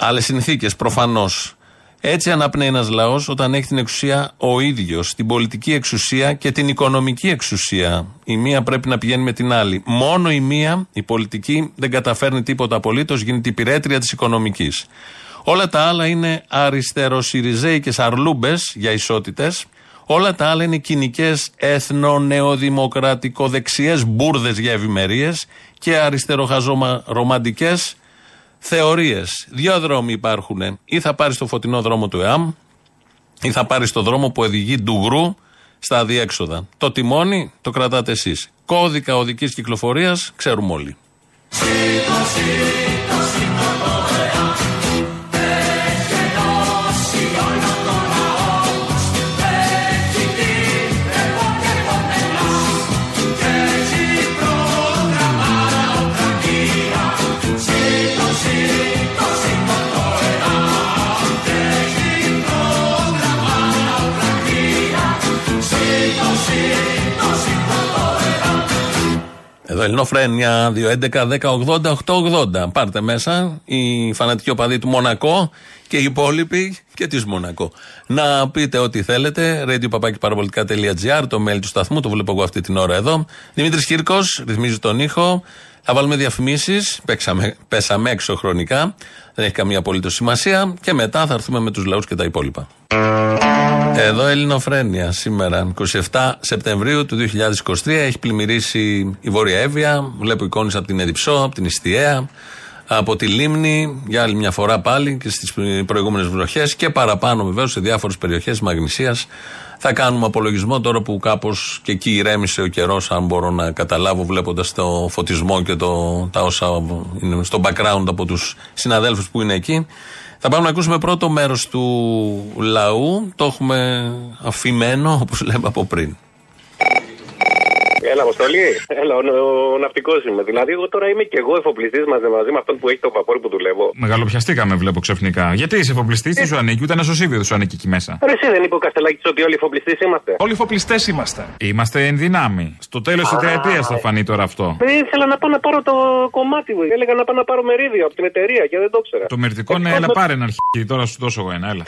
Άλλες συνθήκες, προφανώς. Έτσι αναπνέει ένας λαός όταν έχει την εξουσία ο ίδιος, την πολιτική εξουσία και την οικονομική εξουσία. Η μία πρέπει να πηγαίνει με την άλλη. Μόνο η μία, η πολιτική, δεν καταφέρνει τίποτα απολύτως, γίνεται υπηρέτρια της οικονομικής. Όλα τα άλλα είναι αριστεροσυριζέικες αρλούμπες για ισότητες. Όλα τα άλλα είναι κοινικές εθνο-νεοδημοκρατικοδεξιές μπούρδες για ευημερίες και αριστεροχαζομαρομαντικές θεωρίες. 2 δρόμοι υπάρχουν. Ή θα πάρεις το φωτεινό δρόμο του ΕΑΜ, ή θα πάρεις το δρόμο που οδηγεί ντουγρού στα αδιέξοδα. Το τιμόνι το κρατάτε εσείς. Κώδικα οδικής κυκλοφορίας ξέρουμε όλοι. Εδώ Ελληνοφρένεια 2.11.10.80.880. Πάρτε μέσα οι φανατικοί οπαδοί του Μονακό και οι υπόλοιποι και της Μονακό. Να πείτε ό,τι θέλετε. radio.parapolitica.gr, το mail του σταθμού, το βλέπω εγώ αυτή την ώρα εδώ. Δημήτρης Κύρκος ρυθμίζει τον ήχο. Θα βάλουμε διαφημίσεις. Πέσαμε έξω χρονικά. Δεν έχει καμία απολύτως σημασία. Και μετά θα έρθουμε με τους λαούς και τα υπόλοιπα. Εδώ Ελληνοφρένεια σήμερα, 27 Σεπτεμβρίου του 2023, έχει πλημμυρίσει η Βόρεια Εύβοια, βλέπω εικόνες από την Εδιψό, από την Ιστιαία, από τη Λίμνη, για άλλη μια φορά πάλι και στις προηγούμενες βροχές και παραπάνω βεβαίως σε διάφορες περιοχές Μαγνησίας. Θα κάνουμε απολογισμό τώρα που κάπως και εκεί ηρέμησε ο καιρός, αν μπορώ να καταλάβω βλέποντας το φωτισμό και τα όσα είναι στο background από τους συναδέλφους που είναι εκεί. Θα πάμε να ακούσουμε πρώτο μέρος του λαού, το έχουμε αφημένο όπως λέμε από πριν. Έλα, Αποστολή. Έλα, ο ναυτικός είμαι. Δηλαδή, εγώ τώρα είμαι και εγώ εφοπλιστής μαζί με αυτόν που έχει το βαπόρι που δουλεύω. Μεγαλοπιαστήκαμε, βλέπω ξαφνικά. Γιατί είσαι εφοπλιστής, δεν σου ανήκει, ούτε ένα σωσίβιο δεν σου ανήκει εκεί μέσα. Ρε, εσύ δεν είπε ο Κασσελάκης ότι όλοι εφοπλιστές είμαστε. Όλοι εφοπλιστές είμαστε. Είμαστε εν δυνάμει. Στο τέλος της τριετίας θα φανεί τώρα αυτό. Ήθελα να πάω να πάρω το κομμάτι μου. Έλεγα να πάω να πάρω μερίδιο από την εταιρεία και δεν το ήξερα. Το μερτικό, ναι, έλα πάρε ένα αρχή. Τώρα σου δώσω εγώ ένα, έλα.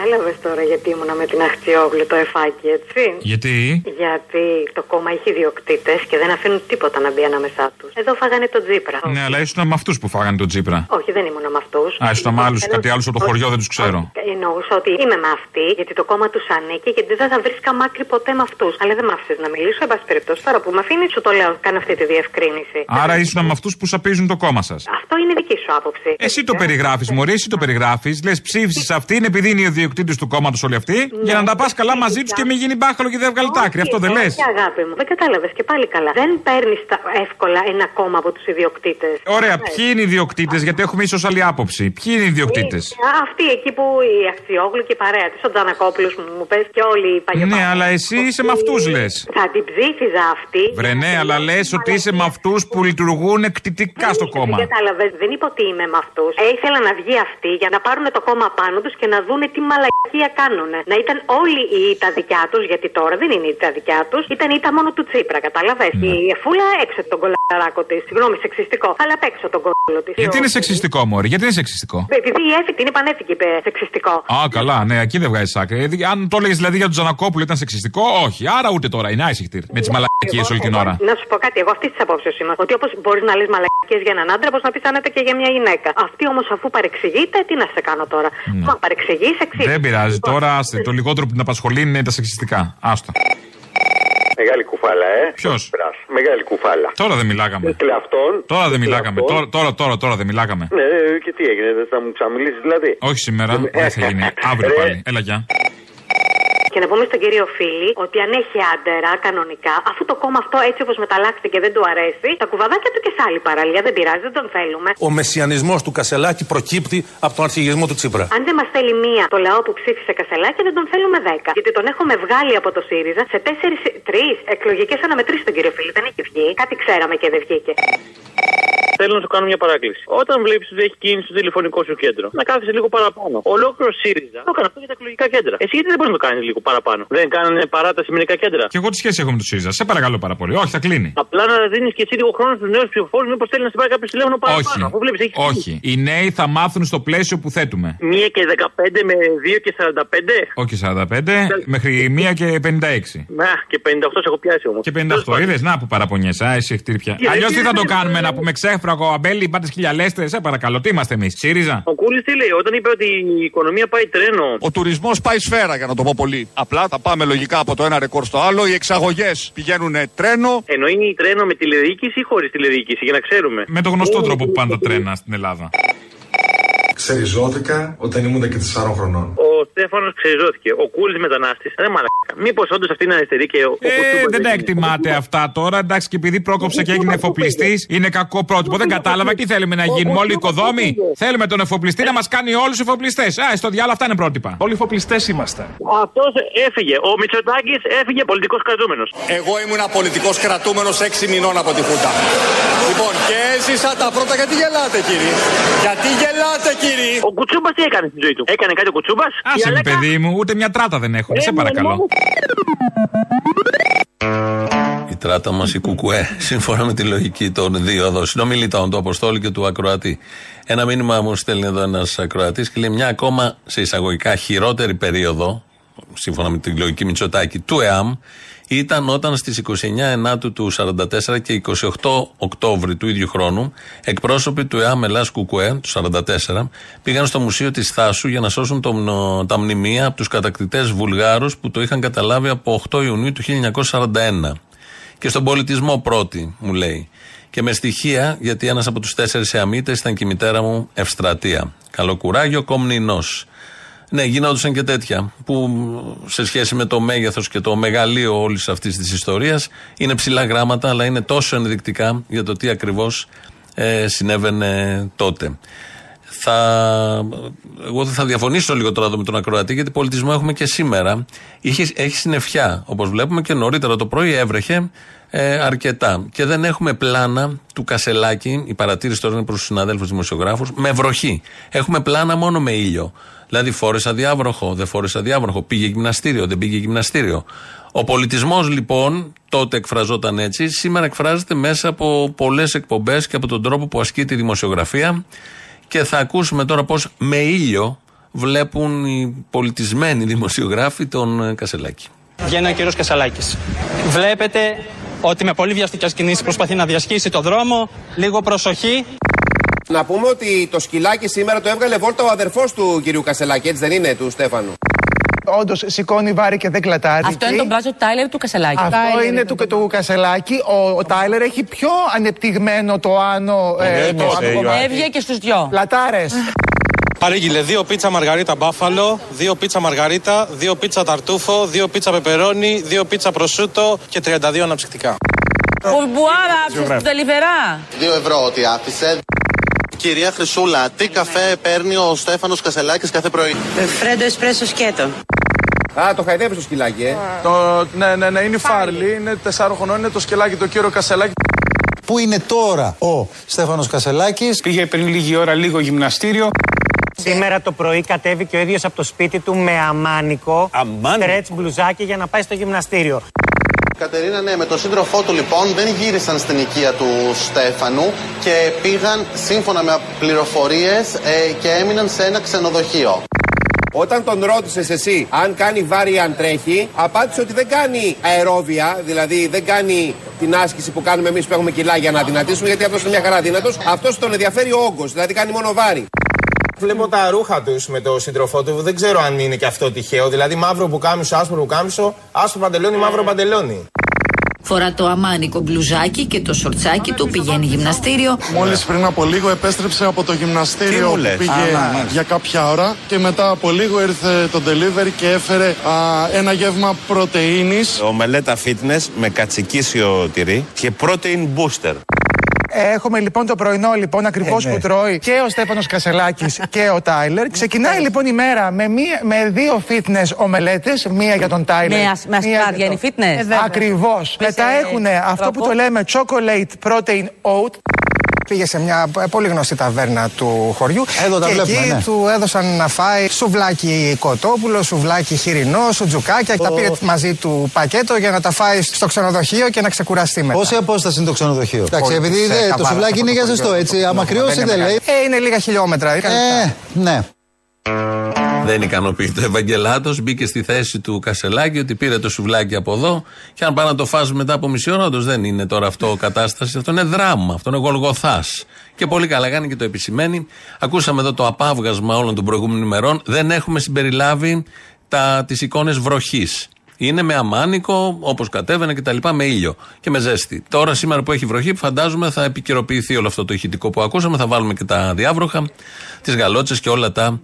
Κατάλαβες τώρα γιατί ήμουνα με την Αχτιόγλου το εφάκι, έτσι. Γιατί? Γιατί το κόμμα έχει ιδιοκτήτες και δεν αφήνουν τίποτα να μπει ανάμεσά τους. Εδώ φάγανε τον Τσίπρα. Ναι, αλλά ήσουν με αυτούς που φάγανε τον Τσίπρα. Όχι, δεν ήμουνα με αυτούς. Α, ήσουν με άλλους, κάτι άλλους από το χωριό, δεν τους ξέρω. Εννοούσα ότι είμαι με αυτή, γιατί το κόμμα τους ανήκει και δεν θα βρίσκα μάκρη ποτέ με αυτούς. Αλλά δεν μ' άφησες να μιλήσω, εν πάση περιπτώσει τώρα που με αφήνεις, σου το λέω, κάνω αυτή τη διευκρίνηση. Άρα ήσουν με αυτούς που σαπίζουν το κόμμα σας. Αυτό είναι δική σου άποψη. Εσύ το περιγράφεις, μωρή, εσύ το περιγράφεις. Λες ψήφισες αυτήν επειδή είναι ιδιοκτήτες του κόμματος όλοι αυτοί, ναι, για να τα πας καλά μαζί τους και μην γίνει μπάχαλο και δεν βγάλει τάκρη. Αυτό δεν λες. Αγάπη μου, δεν κατάλαβες και πάλι καλά. Δεν παίρνεις εύκολα ένα κόμμα από τους ιδιοκτήτες. Ωραία, ποιοι είναι οι ιδιοκτήτες, γιατί έχουμε ίσως άλλη άποψη. Ποιοι είναι οι ιδιοκτήτες. Αυτοί εκεί που η Αχτιόγλου και η παρέα της, ο Ζανακόπουλος μου πες και όλοι οι παλιοί. Ναι, αλλά εσύ είσαι με αυτούς λες. Θα την ψήφιζα αυτή. Βρενέ, αλλά λες ότι είσαι με αυτούς που λειτουργούν εκτιτικά στο κόμμα. Δεν κατάλαβες, δεν είπα ότι είμαι με αυτούς. Ήθελα να βγει αυτή για να πάρουν το κόμμα πάνω τους και να δούνε τι μα μαλακία κάνουν. Να ήταν όλοι οι ήττα δικιά του, γιατί τώρα δεν είναι η ήττα δικιά του, ήταν ήττα μόνο του Τσίπρα, καταλαβες. Ναι. Η Εφούλα έξω τον κολαράκο τη. Συγγνώμη, σεξιστικό. Αλλά απ' έξω τον κόλο τη. Γιατί είναι σεξιστικό, μωρή, γιατί είναι σεξιστικό. Επειδή η έφητη είναι πανέφικη, είπε σεξιστικό. Α, καλά, ναι, εκεί δεν βγάζει άκρη. Αν το έλεγε δηλαδή για τον Ζανακόπουλο ήταν σεξιστικό, όχι. Άρα ούτε τώρα είναι άισιχτη με τι μαλακίε όλη την ώρα. Να σου πω κάτι, εγώ αυτή τη απόψεω είμαι. Ότι όπω μπορεί να λε μαλακίε για έναν άντρα, πώ να πει άνετα και για μια γυναίκα. Αυτή όμω αφού παρεξηγείται, τι να σε κάνω τώρα. Μα παρεξηγεί, εξήγησε. Δεν πειράζει τώρα, άστε, το λιγότερο που την απασχολεί είναι τα σεξιστικά. Άστο. Μεγάλη κουφάλα, Ποιος? Μεγάλη κουφάλα. Τώρα δεν μιλάγαμε. Τώρα δεν μιλάγαμε. Τώρα δεν μιλάγαμε. Ναι, και τι έγινε, δεν θα μου ξαμιλήσει δηλαδή. Όχι σήμερα, δεν θα γίνει. Αύριο πάλι. Έλα, γεια. Και να πούμε στον κύριο Φίλη ότι αν έχει άντερα κανονικά, αφού το κόμμα αυτό έτσι όπως μεταλλάξτε και δεν του αρέσει, τα κουβαδάκια του και σ' άλλη παραλία, δεν πειράζει, δεν τον θέλουμε. Ο μεσιανισμός του Κασσελάκη προκύπτει από τον αρχηγισμό του Τσίπρα. Αν δεν μας θέλει μία το λαό που ψήφισε Κασσελάκη, δεν τον θέλουμε 10. Γιατί τον έχουμε βγάλει από το ΣΥΡΙΖΑ σε 3 εκλογικές αναμετρήσεις τον κύριο Φίλη. Δεν έχει βγει, κάτι ξέραμε και δεν βγήκε. Θέλω να σου κάνω μια παράκληση. Όταν βλέπει ότι έχει κίνηση στο τηλεφωνικό σου κέντρο, να κάθεσαι λίγο παραπάνω. Ολόκληρο ΣΥΡΙΖΑ το έκανε αυτό για τα εκλογικά κέντρα. Εσύ γιατί δεν μπορεί να το κάνει λίγο παραπάνω? Δεν κάνανε παράταση με μερικά κέντρα. Και εγώ τι σχέση έχω με το ΣΥΡΙΖΑ. Σε παρακαλώ πάρα πολύ. Όχι, θα κλείνει. Απλά να δίνει και εσύ λίγο χρόνο στου νέου ψηφοφόρου, μήπω θέλει να σε πάρει κάποιο τηλέφωνο παραπάνω. Όχι. Βλέπεις, όχι. Οι νέοι θα μάθουν στο πλαίσιο που θέτουμε. 1 και 15 με 2 και 45. Όχι 45, μέχρι 1 και 56. Να και 58 έχω πιάσει όμω. Και 58. Είδε να που παραπονιέσαι. Εσύ χτύπια. Αλλιώ τι θα το κάνουμε να πούμε ξέχ Αμπέλη, πάτε χιλιαλέστε, σε παρακαλώ, τι είμαστε εμείς, ΣΥΡΙΖΑ. Ο Κούλης τι λέει, όταν είπε ότι η οικονομία πάει τρένο. Ο τουρισμός πάει σφαίρα, για να το πω πολύ. Απλά θα πάμε λογικά από το ένα ρεκόρ στο άλλο, οι εξαγωγές πηγαίνουν τρένο. Εννοεί τρένο με τηλεδιοίκηση ή χωρίς τηλεδιοίκηση, για να ξέρουμε. Με τον γνωστό τρόπο που πάνε τα τρένα στην Ελλάδα. Ξεριζώθηκα όταν ήμουν και 4 χρονών. Ο Στέφανος ξεριζώθηκε. Ο Κούλης μετανάστης. Ρε μαλάκα. Μήπως όντως αυτή είναι αριστερή και ο Κουτσούμπας. Δεν τα εκτιμάτε αυτά τώρα. Εντάξει, και επειδή πρόκοψε και έγινε εφοπλιστής, είναι κακό πρότυπο. Δεν κατάλαβα τι θέλουμε να γίνουμε. Όλοι οικοδόμοι. Θέλουμε τον εφοπλιστή να μας κάνει όλους εφοπλιστές. Α, στο διάλογο αυτά είναι πρότυπα. Όλοι εφοπλιστές είμαστε. Αυτός έφυγε. Ο Μητσοτάκης έφυγε πολιτικός κρατούμενος. Εγώ ήμουν πολιτικός κρατούμενος 6 μηνών από τη Χούντα. Λοιπόν, και έζησα τα πρώτα. Γιατί γελάτε, κύριε? Γιατί γελάτε, κύριε? Ο Κουτσούμπας τι έκανε στη ζωή του? Έκανε κάτι ο Κουτσούμπας? Άσε με, παιδί μου, ούτε μια τράτα δεν έχω. Σε παρακαλώ. Η τράτα μας η κουκουέ, σύμφωνα με τη λογική των δύο εδώ συνομιλητών, του Αποστόλου και του ακροατή. Ένα μήνυμα μου στέλνει εδώ ένας ακροατής και λέει μια ακόμα σε εισαγωγικά χειρότερη περίοδο, σύμφωνα με τη λογική Μητσοτάκη, του ΕΑΜ, ήταν όταν στις 29 Ενάτου του 44 και 28 Οκτώβρη του ίδιου χρόνου εκπρόσωποι του ΕΑΜ Ελλάς Κουκουέ του 44 πήγαν στο Μουσείο της Θάσου για να σώσουν τα μνημεία από τους κατακτητές Βουλγάρους που το είχαν καταλάβει από 8 Ιουνίου του 1941. Και στον πολιτισμό πρώτη, μου λέει. Και με στοιχεία, γιατί ένας από τους 4 ΕΑΜίτες ήταν και η μητέρα μου Ευστρατεία. Καλό κουράγιο, Κομνηνός. Ναι, γινόντουσαν και τέτοια που σε σχέση με το μέγεθος και το μεγαλείο όλης αυτής της ιστορίας είναι ψηλά γράμματα, αλλά είναι τόσο ενδεικτικά για το τι ακριβώς συνέβαινε τότε. Εγώ θα διαφωνήσω λίγο τώρα εδώ με τον ακροατή, γιατί πολιτισμό έχουμε και σήμερα. Έχει συννεφιά, όπως βλέπουμε, και νωρίτερα το πρωί έβρεχε αρκετά. Και δεν έχουμε πλάνα του Κασσελάκη, η παρατήρηση τώρα είναι προς τους συναδέλφους δημοσιογράφους, με βροχή. Έχουμε πλάνα μόνο με ήλιο. Δηλαδή φόρεσα διάβροχο, δεν φόρεσα διάβροχο, πήγε γυμναστήριο, δεν πήγε γυμναστήριο. Ο πολιτισμός λοιπόν τότε εκφραζόταν έτσι, σήμερα εκφράζεται μέσα από πολλές εκπομπές και από τον τρόπο που ασκεί τη δημοσιογραφία. Και θα ακούσουμε τώρα πώς με ήλιο βλέπουν οι πολιτισμένοι δημοσιογράφοι τον Κασσελάκη. Βγαίνει ο κύριος Κασσελάκης. Βλέπετε ότι με πολύ βιαστικές κινήσεις προσπαθεί να διασχίσει το δρόμο. Λίγο προσοχή. Να πούμε ότι το σκυλάκι σήμερα το έβγαλε βόλτα ο αδερφός του κυρίου Κασσελάκη, έτσι δεν είναι, του Στέφανου? Όντως σηκώνει βάρη και δεν κλατάρει. Αυτό είναι το μπράζο Τάιλερ του Κασσελάκη. Αυτό είναι του Κασσελάκη. Ο Τάιλερ έχει πιο ανεπτυγμένο το άνω. Έβγε και στους δυο. Πλατάρες. Παρήγγειλε 2 πίτσα μαργαρίτα μπάφαλο, 2 πίτσα μαργαρίτα, 2 πίτσα ταρτούφο, 2 πίτσα πεπερόνι, 2 πίτσα προσούτο και 32 αναψυκτικά. Πολμπουάρα άψες του τελιβερά. 2 ευρώ ότι άφησε. Κυρία Χρυσούλα, τι καφέ παίρνει ο Στέφανος Κασσελάκης κάθε πρωί? Φρέντο εσπρέσο σκέτο. Α, το χαϊδεύει το σκυλάκι, Ναι, είναι φάρλι, είναι 4 χρονών, είναι το σκυλάκι, το κύριο Κασσελάκη. Πού είναι τώρα ο Στέφανος Κασσελάκης? Πήγε πριν λίγη ώρα λίγο γυμναστήριο. Σήμερα το πρωί κατέβηκε ο ίδιος από το σπίτι του με αμάνικο στρετς μπλουζάκι για να πάει στο γυμναστήριο. Κατερίνα, ναι, με τον σύντροφό του λοιπόν δεν γύρισαν στην οικία του Στέφανου και πήγαν, σύμφωνα με πληροφορίες, και έμειναν σε ένα ξενοδοχείο. Όταν τον ρώτησες εσύ αν κάνει βάρη, αν τρέχει, απάντησε ότι δεν κάνει αερόβια, δηλαδή δεν κάνει την άσκηση που κάνουμε εμείς που έχουμε κιλά για να δυνατήσουμε, γιατί αυτός είναι μια χαρά δυνατός. Αυτός τον ενδιαφέρει ο όγκος, δηλαδή κάνει μόνο βάρη. Βλέπω τα ρούχα τους με τον σύντροφό του, δεν ξέρω αν είναι και αυτό τυχαίο. Δηλαδή μαύρο πουκάμισο, άσπρο πουκάμισο, άσπρο παντελόνι, μαύρο παντελόνι. Φορά το αμάνικο μπλουζάκι και το σορτσάκι του, πηγαίνει γυμναστήριο. Μόλις πριν από λίγο επέστρεψε από το γυμναστήριο που πήγε για κάποια ώρα και μετά από λίγο ήρθε το delivery και έφερε ένα γεύμα πρωτεΐνης. Ομελέτα fitness με κατσικίσιο τυρί και protein booster. Έχουμε λοιπόν το πρωινό λοιπόν ακριβώς που τρώει και ο Στέφανος Κασσελάκης και ο Τάιλερ. Ξεκινάει λοιπόν η μέρα με δύο fitness ομελέτες, μία για τον Τάιλερ. Με ασκάδια είναι fitness. Ακριβώς. Μετά έχουν αυτό που το λέμε chocolate protein oat. Πήγε σε μια πολύ γνωστή ταβέρνα του χωριού. Εδώ τα και βλέπουμε, εκεί του έδωσαν να φάει σουβλάκι κοτόπουλο, σουβλάκι χοιρινό, σουτζουκάκια. Τα πήρε μαζί του πακέτο για να τα φάει στο ξενοδοχείο και να ξεκουραστεί μετά. Πόση απόσταση είναι το ξενοδοχείο? Εντάξει, επειδή το σουβλάκι είναι για ζεστό, έτσι. Αμακριώσει δεν λέει. Είναι λίγα χιλιόμετρα. Ναι. Δεν ικανοποιείται ο Ευαγγελάτος, μπήκε στη θέση του Κασσελάκη ότι πήρε το σουβλάκι από εδώ και αν πάνε να το φάζουν μετά από μισή ώρα, όντως δεν είναι τώρα αυτό κατάσταση. Αυτό είναι δράμα, αυτό είναι Γολγοθάς. Και πολύ καλά κάνει και το επισημαίνει. Ακούσαμε εδώ το απάβγασμα όλων των προηγούμενων ημερών. Δεν έχουμε συμπεριλάβει τις εικόνες βροχής. Είναι με αμάνικο, όπως κατέβαινε και τα λοιπά, με ήλιο και με ζέστη. Τώρα, σήμερα που έχει βροχή, φαντάζομαι θα επικαιροποιηθεί όλο αυτό το ηχητικό που ακούσαμε. Θα βάλουμε και τα διάβροχα, τις γαλότσες και όλα τα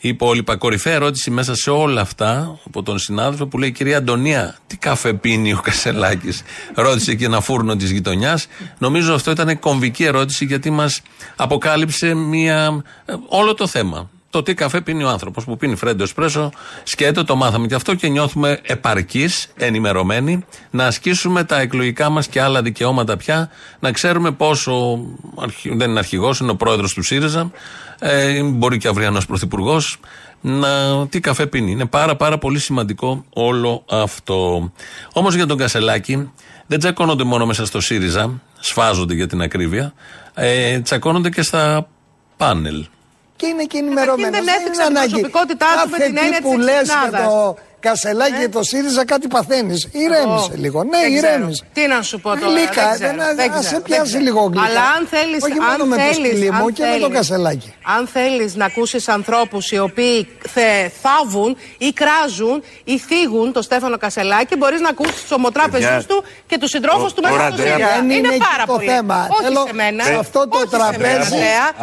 υπόλοιπα. Κορυφαία ερώτηση μέσα σε όλα αυτά από τον συνάδελφο που λέει: κυρία Αντωνία, τι καφέ πίνει ο Κασσελάκης? Ρώτησε και ένα φούρνο της γειτονιάς. Νομίζω αυτό ήταν κομβική ερώτηση, γιατί μας αποκάλυψε όλο το θέμα. Το τι καφέ πίνει ο άνθρωπος που πίνει φρέντο εσπρέσο, σκέτο, το μάθαμε και αυτό και νιώθουμε επαρκείς, ενημερωμένοι, να ασκήσουμε τα εκλογικά μας και άλλα δικαιώματα πια, να ξέρουμε πόσο, δεν είναι αρχηγός, είναι ο πρόεδρος του ΣΥΡΙΖΑ, μπορεί και αυριανός πρωθυπουργός, τι καφέ πίνει. Είναι πάρα πάρα πολύ σημαντικό όλο αυτό. Όμως για τον Κασσελάκη δεν τσακώνονται μόνο μέσα στο ΣΥΡΙΖΑ, σφάζονται για την ακρίβεια, τσακώνονται και στα πάνελ. Και είναι και ενημερωμένος. Δεν έφτιαξε την προσωπικότητά του με την έννοια της εξυπνάδας. Κάθε τι που λες για το Κασσελάκη και το ΣΥΡΙΖΑ κάτι παθαίνεις. Ηρέμησε λίγο. Ναι, ηρέμησε. Τι να σου πω τώρα. Γλύκα. Ας σε πιάσει λίγο γλύκα. Αλλά αν θέλεις. Όχι μόνο με το σκυλί μου και με το Κασσελάκη. Αν θέλεις να ακούσεις ανθρώπους οι οποίοι θαύουν ή κράζουν ή θίγουν τον Στέφανο Κασσελάκη, μπορείς να ακούσεις τους ομοτράπεζους του και τους συντρόφους του μέσα στο ΣΥΡΙΖΑ. Είναι πάρα πολύ. Όχι σε μένα. Σε αυτό το τραπέζι.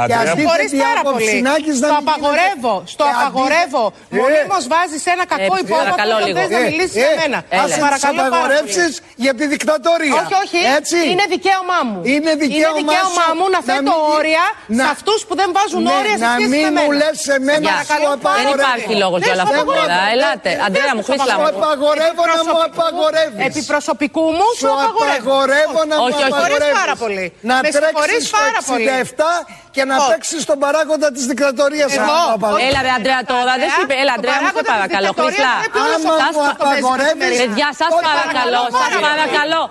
Και αντίθετη άποψη. Στο απαγορεύω. Στο απαγορεύω. Μονίμως βάζεις ένα κακό υπόβαθρο. Παρακαλώ λίγο. Θες να μιλήσεις για μένα. Ας τις απαγορεύσεις για τη δικτατορία. Όχι, όχι. Έτσι. Είναι δικαίωμά μου. Είναι δικαίωμά μου να θέτω όρια σε αυτούς που δεν βάζουν όρια σε σχέση με εμένα. Να μην μου λες σε μένα σου απαγορεύω. Δεν υπάρχει λόγος για όλα αυτά τώρα. Ελάτε. Αντρέα μου, Χρύσλα μου. Σου απαγορεύω να μου απαγορεύεις. Επί προσωπικού μου σου απαγορεύω να μου απαγορεύεις. Να τρέξεις το 67 και να παίξεις τον παράγοντα της δικτατορίας. Έλα ρε Αντρέα τώρα. Έλα Αντρέα μου, σε παρακαλώ. Χρύσλα. Άμα μου απαγορεύεις. Παιδιά, σας παρακαλώ, σας παρακαλώ.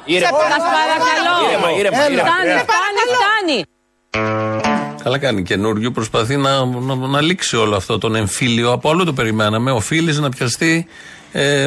Σας παρακαλώ. Φτάνει. Καλά κάνει καινούριο, προσπαθεί να λήξει όλο αυτό τον εμφύλιο. Από όλο το περιμέναμε. Ο Φίλης να πιαστεί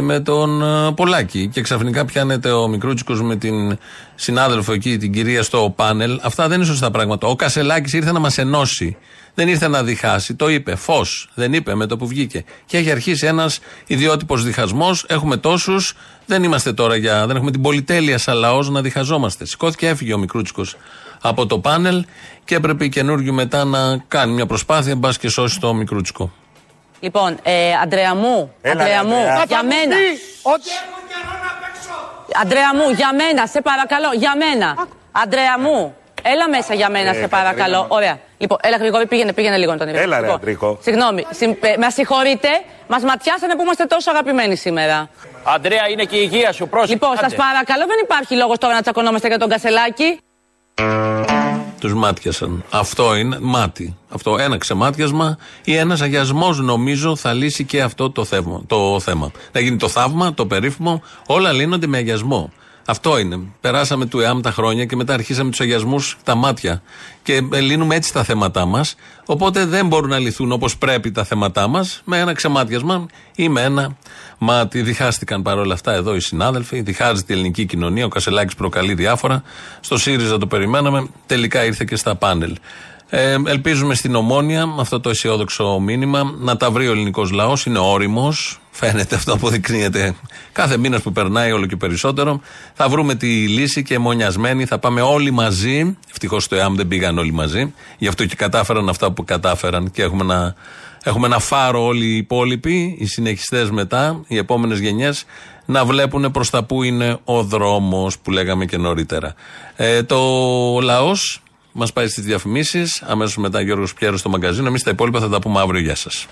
με τον Πολάκη. Και ξαφνικά πιάνεται ο Μικρούτσικος με την συνάδελφο εκεί, την κυρία στο πάνελ. Αυτά δεν είναι σωστά πράγματα. Ο Κασσελάκης ήρθε να μας ενώσει. Δεν ήρθε να διχάσει. Το είπε. Φως. Δεν είπε με το που βγήκε. Και έχει αρχίσει ένας ιδιότυπος διχασμός. Έχουμε τόσους. Δεν είμαστε τώρα για. Δεν έχουμε την πολυτέλεια σαν λαός να διχαζόμαστε. Σηκώθηκε, έφυγε ο Μικρούτσικος από το πάνελ και έπρεπε καινούργιο μετά να κάνει μια προσπάθεια. Μπας και σώσει το Μικρούτσικο. Λοιπόν, Αντρέα μου, για μένα. Αντρέα μου, για μένα, σε παρακαλώ, για μένα. Αντρέα μου, έλα μέσα για μένα, σε παρακαλώ. Ωραία. Λοιπόν, έλα Γρηγόρη, πήγαινε λίγο να τον ηρεμήσει. Έλα ρε Αντρίκο. Συγγνώμη, με συγχωρείτε, μας ματιάσανε που είμαστε τόσο αγαπημένοι σήμερα. Αντρέα, είναι και η υγεία σου, πρόσεχε. Λοιπόν, σας παρακαλώ, δεν υπάρχει λόγος τώρα να τσακωνόμαστε για τον Κασσελάκη. Τους μάτιασαν. Αυτό είναι μάτι. Αυτό, ένα ξεμάτιασμα ή ένας αγιασμός νομίζω θα λύσει και αυτό το θέμα. Να γίνει το θαύμα, το περίφημο, όλα λύνονται με αγιασμό. Αυτό είναι. Περάσαμε του ΕΑΜ τα χρόνια και μετά αρχίσαμε τους αγιασμούς τα μάτια. Και λύνουμε έτσι τα θέματά μας. Οπότε δεν μπορούν να λυθούν όπως πρέπει τα θέματά μας με ένα ξεμάτιασμα ή με ένα μάτι. Διχάστηκαν παρόλα αυτά εδώ οι συνάδελφοι. Διχάζεται η ελληνική κοινωνία. Ο Κασσελάκης προκαλεί διάφορα. Στο ΣΥΡΙΖΑ το περιμέναμε. Τελικά ήρθε και στα πάνελ. Ελπίζουμε στην Ομόνοια, αυτό το αισιόδοξο μήνυμα, να τα βρει ο ελληνικός λαός. Είναι όριμος, φαίνεται αυτό, αποδεικνύεται κάθε μήνας που περνάει όλο και περισσότερο. Θα βρούμε τη λύση και αιμονιασμένοι θα πάμε όλοι μαζί. Ευτυχώς στο ΕΑΜ δεν πήγαν όλοι μαζί, γι' αυτό και κατάφεραν αυτά που κατάφεραν. Και έχουμε ένα φάρο όλοι οι υπόλοιποι, οι συνεχιστές μετά, οι επόμενες γενιές, να βλέπουν προς τα που είναι ο δρόμος που λέγαμε και νωρίτερα. Το λαός μας πάει στις διαφημίσεις, αμέσως μετά Γιώργος Πιέρος στο μαγκαζίνο. Εμείς τα υπόλοιπα θα τα πούμε αύριο. Γεια σας.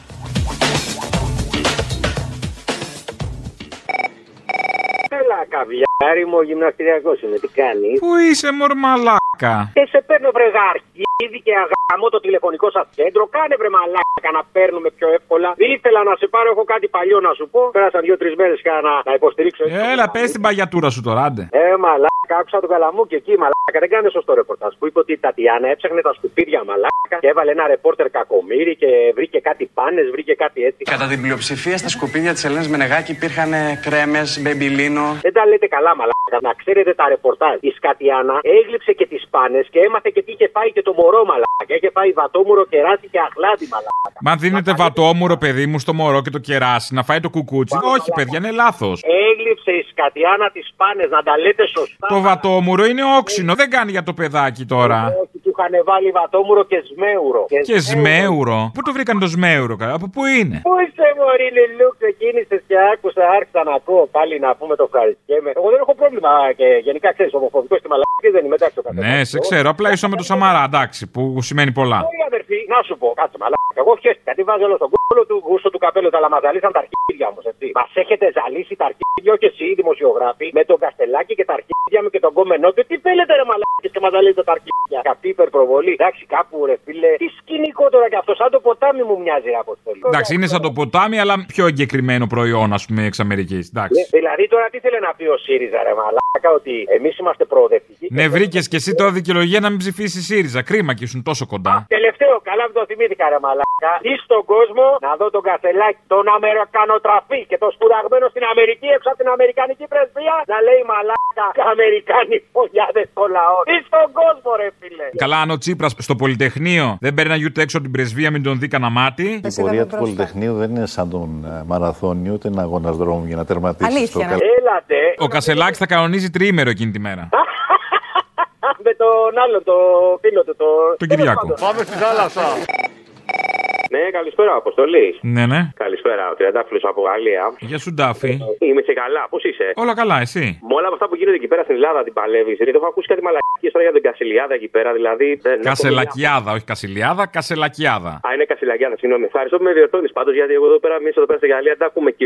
Καβιάρι μου, ο γυμναστηριακός είμαι, τι κάνεις? Πού είσαι μορμαλάκα? Και σε παίρνω βρεγαρκίδι και αγαμώ το τηλεφωνικό σας κέντρο. Κάνε βρε μαλάκα να παίρνουμε πιο εύκολα. Ήθελα να σε πάρω, έχω κάτι παλιό να σου πω. Πέρασαν 2-3 μέρες για να υποστηρίξω. Έλα πες την παγιατούρα σου τώρα, άντε. Μαλάκα, άκουσα τον Καλαμού και εκεί μαλάκα. Δεν κάνει σωστό ρεπορτάζ που είπε ότι η Τατιάνα έψαχνε τα σκουπίδια μαλάκα και έβαλε ένα ρεπόρτερ κακομοίρη και βρήκε κάτι πάνες, βρήκε κάτι έτσι. Κατά την πλειοψηφία στα σκουπίδια της Ελένης Μενεγάκη υπήρχαν κρέμες, μπεμπιλίνο. Δεν τα λέτε καλά, μαλάκα. Να ξέρετε τα ρεπορτάζ. Η Σκατιάνα έγλειψε και τις πάνες και έμαθε και τι είχε φάει και το μωρό, μαλάκα. Είχε φάει βατόμουρο, κεράσι και αχλάδι, μαλάκα. Μα δίνετε βατόμουρο, παιδί μου, στο μωρό και το κεράσι να φάει το κουκούτσι? Όχι, παιδιά, είναι λάθος. Έγλειψε η Σκατιάνα τις πάνες, να τα λέτε σωστά. Το βατόμουρο είναι όξινο, δεν κάνει για το παιδάκι τώρα. Όχι, του είχαν βάλει βατόμουρο και σμέουρο. Και σμέουρο. Πού το βρήκαν το σμέουρο, καλά, από πού είναι? Πού είσαι, μωρή Λιλού, ξεκίνησε και άκουσα, άρχισα να ακούω πάλι να πούμε το ευχαριστώ. Εγώ δεν έχω πρόβλημα και γενικά ξέρεις, ομοφοβικός στη μαλακή δεν είμαι, εντάξει ο καθένας. Ναι, σε ξέρω, απλά είσαι με το Σαμαρά, εντάξει, που σημαίνει πολλά. Όχι αδερφή, να σου πω, κάτσε μαλακή, εγώ φτιάστηκα, τη βάζω όλο στον κούλο του γούστο του καπέλου, αλλά μας ζαλίσαν τα αρχίδια όμως, έτσι. Μας έχετε ζαλίσει τα αρχίδια, όχι εσύ οι δημοσιογράφοι, με τον Κασσελάκη και τα αρχίδια μου και τον κόμενό του, τι θέλετε ρε μαλακές και μας ζαλίζετε τα αρχίδια. Καπή υπερπροβολή, εντάξει κάπου ρε φίλε, τι σκηνικό τώρα κι αυτό, σαν το ποτάμι μου μοιάζει από Αποστόλη. Εντάξει, είναι σαν το ποτάμι, αλλά πιο εγκεκριμένο προϊόν, ας πούμε, εξ Αμερικής, εντάξει. Δηλαδή τώρα τι θέλει να πει ο ΣΥΡΙΖΑ ρε μαλάκα, ότι εμείς είμαστε προοδευτικοί. Ναι, βρήκες και εσύ τώρα δικαιολογία να μην ψηφίσει ΣΥΡΙΖΑ. Κρίμα και ήσουν τόσο κοντά. Τελευταίο, καλά που το θυμήθηκα ρε μαλάκα. Ή στον κόσμο να δω τον Κασσελάκη, τον Αμερικανοτραφή και τον σπουδαγμένο στην Αμερική έξω από την Αμερικανική πρεσβεία να λέει μαλάκα Αμερικάνοι φωλιάδες στο λαό. Ή στον κόσμο ρε φίλε. Καλά, αν ο Τσίπρας στο Πολυτεχνείο δεν παίρναγε ούτε έξω από την πρεσβεία, μην τον δει κανένα μάτι. Η πορεία του Πολυτεχνείου δεν είναι σαν τον μαραθώνιο, ούτε ένα αγώνα δρόμου για να τερματίσει το καλό. Ο Κασσελάκης θα κανονίζει τριήμερο εκείνη τη μέρα. Με τον άλλον, το φίλο του, τον Κυριάκο. Πάμε στη θάλασσα. Ναι, καλησπέρα, Αποστολή. Ναι, ναι. Καλησπέρα, ο Τριαντάφυλλος από Γαλλία. Γεια σου, Ντάφη. Είμαι σε καλά, πώς είσαι? Όλα καλά, εσύ? Με όλα αυτά που γίνονται εκεί πέρα στην Ελλάδα την παλεύεις? Γιατί έχω ακούσει κάτι μαλακίες τώρα για την Κασσελιάδα εκεί πέρα, δηλαδή. Κασσελακιάδα, όχι Κασσελιάδα, Κασσελακιάδα. Α, είναι Κασσελακιάδα, συγγνώμη. Ευχαριστώ που με διορθώνεις πάντως, γιατί εγώ εδώ πέρα, εμείς εδώ πέρα στη Γαλλία τα ακούμε και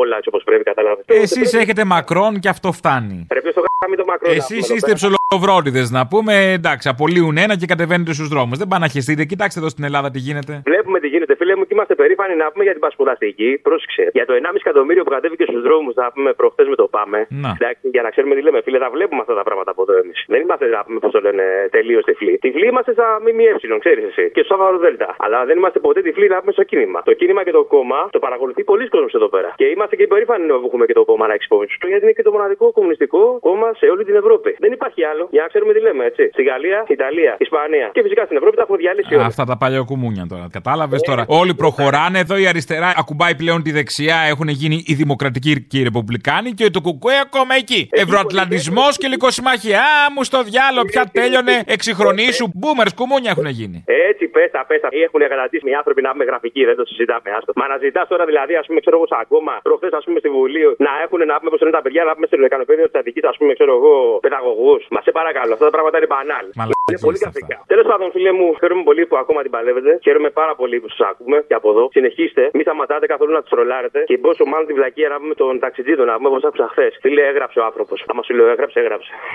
όλα όπως πρέπει, καταλαβαίνετε. Εσείς έχετε Μακρόν και αυτό φτάνει. Πρέπει στο γάμι το Μακρόν. Εσείς είστε ψολοβρόντιδες να πούμε, εντάξει, απολύουν ένα και κατεβαίνετε στους δρόμους. Δεν πάνε να χεστείτε, κοιτάξτε εδώ στην Ελλάδα τι γίνεται. Βλέπουμε τι γίνεται, φίλε μου, και είμαστε περήφανοι να πούμε για την πασπουδαστική. Πρόσεξε. Για το 1,5 εκατομμύριο που κατέβηκε στους δρόμους, να πούμε προχθές με το Πάμε. Εντάξει, για να ξέρουμε τι λέμε, φίλε, τα βλέπουμε αυτά τα πράγματα από εδώ εμείς. Δεν είμαστε, να πούμε, πώς το λένε, τελείως τυφλοί. Τυφλοί είμαστε στα ΜΜΕ, ξέρεις εσύ, και στο Σάββαρο Δέλτα. Αλλά δεν είμαστε ποτέ τυφλοί να πούμε στο κίνημα. Το κίνημα και το κόμμα το παρακολουθεί πολλοί κόσμος εδώ πέρα. Και είμαστε και περήφανοι που έχουμε και το κόμμα να εξυπηρετεί. Γιατί είναι και το μοναδικό κομμουνιστικό κόμμα σε όλη την Ευρώπη. Δεν υπάρχει άλλο, για να ξέρουμε τι λέμε, έτσι. Στη Γαλλία, Ιταλία, Ισπανία και φυσικά στην Ευρώπη τα έχουν διαλύσει όλα. Αυτά τα παλιοκουμούνια τώρα. Κατάλαβες τώρα. Όλοι προχωράνε. Εδώ η αριστερά ακουμπάει πλέον τη δεξιά. Έχουν γίνει οι δημοκρατικοί και οι ρεπουμπλικάνοι και το κουκουέ ακόμα εκεί. Ευρωατλαντισμός και λυκοσυμμαχία. Α, μου στο διάλογο πια τέλειωνε. Εξυγχρονίσου. Boomers, κουμούνια έχουν γίνει. Έτσι, πες τα. Έχουν εγκατατήσει οι άνθρωποι να είμαι γραφικοί. Δεν το συζητάμε. Άστο. Μα να ζητά τώρα δηλαδή, ας πούμε, ξέρω εγώ, ακόμα προχθές, ας πούμε, στη Βουλή να έχουν να πούμε πώς είναι τα παιδιά, να πούμε στο λεκανοπέδιο τη Αττικής, ας πούμε, ξέρω εγώ, παιδαγωγούς. Μα σε παρακαλώ, αυτά τα πράγματα είναι μπανάλ. Είναι πολύ καθηκά. Τέλος πάντων, φίλε μου, χαίρομαι πολύ που ακόμα την παλεύετε. Χαίρομαι πάρα πολύ που σας ακούμε και από εδώ. Συνεχίστε, μην σταματάτε καθόλου να τους τρολάρετε. Και πόσο μάλλον την βλακία να πούμε των ταξιτζίδων, να πούμε όπως άκουσα χθες. Φίλε, έγραψε ο άνθρωπος. Άμα σου λέω έγραψε.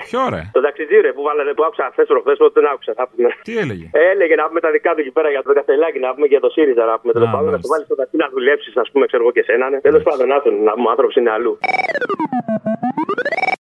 Ποιο ρε? Το ταξιτζί ρε, που βάλανε, που άκουσα χθες προχθές, δεν άκουσα. Θα πούμε. Τι έλεγε. Έλεγε να πούμε τα δικά του εκεί πέρα για τον Κασσελάκη, να πούμε για το ΣΥΡΙΖΑ, να πούμε τέλος πάντων. Να το βάλει στο ταξί να δουλέψει, α πούμε, ξέρω εγώ και σένα. Τέλος πάντων, άνθρωπος είναι αλλού.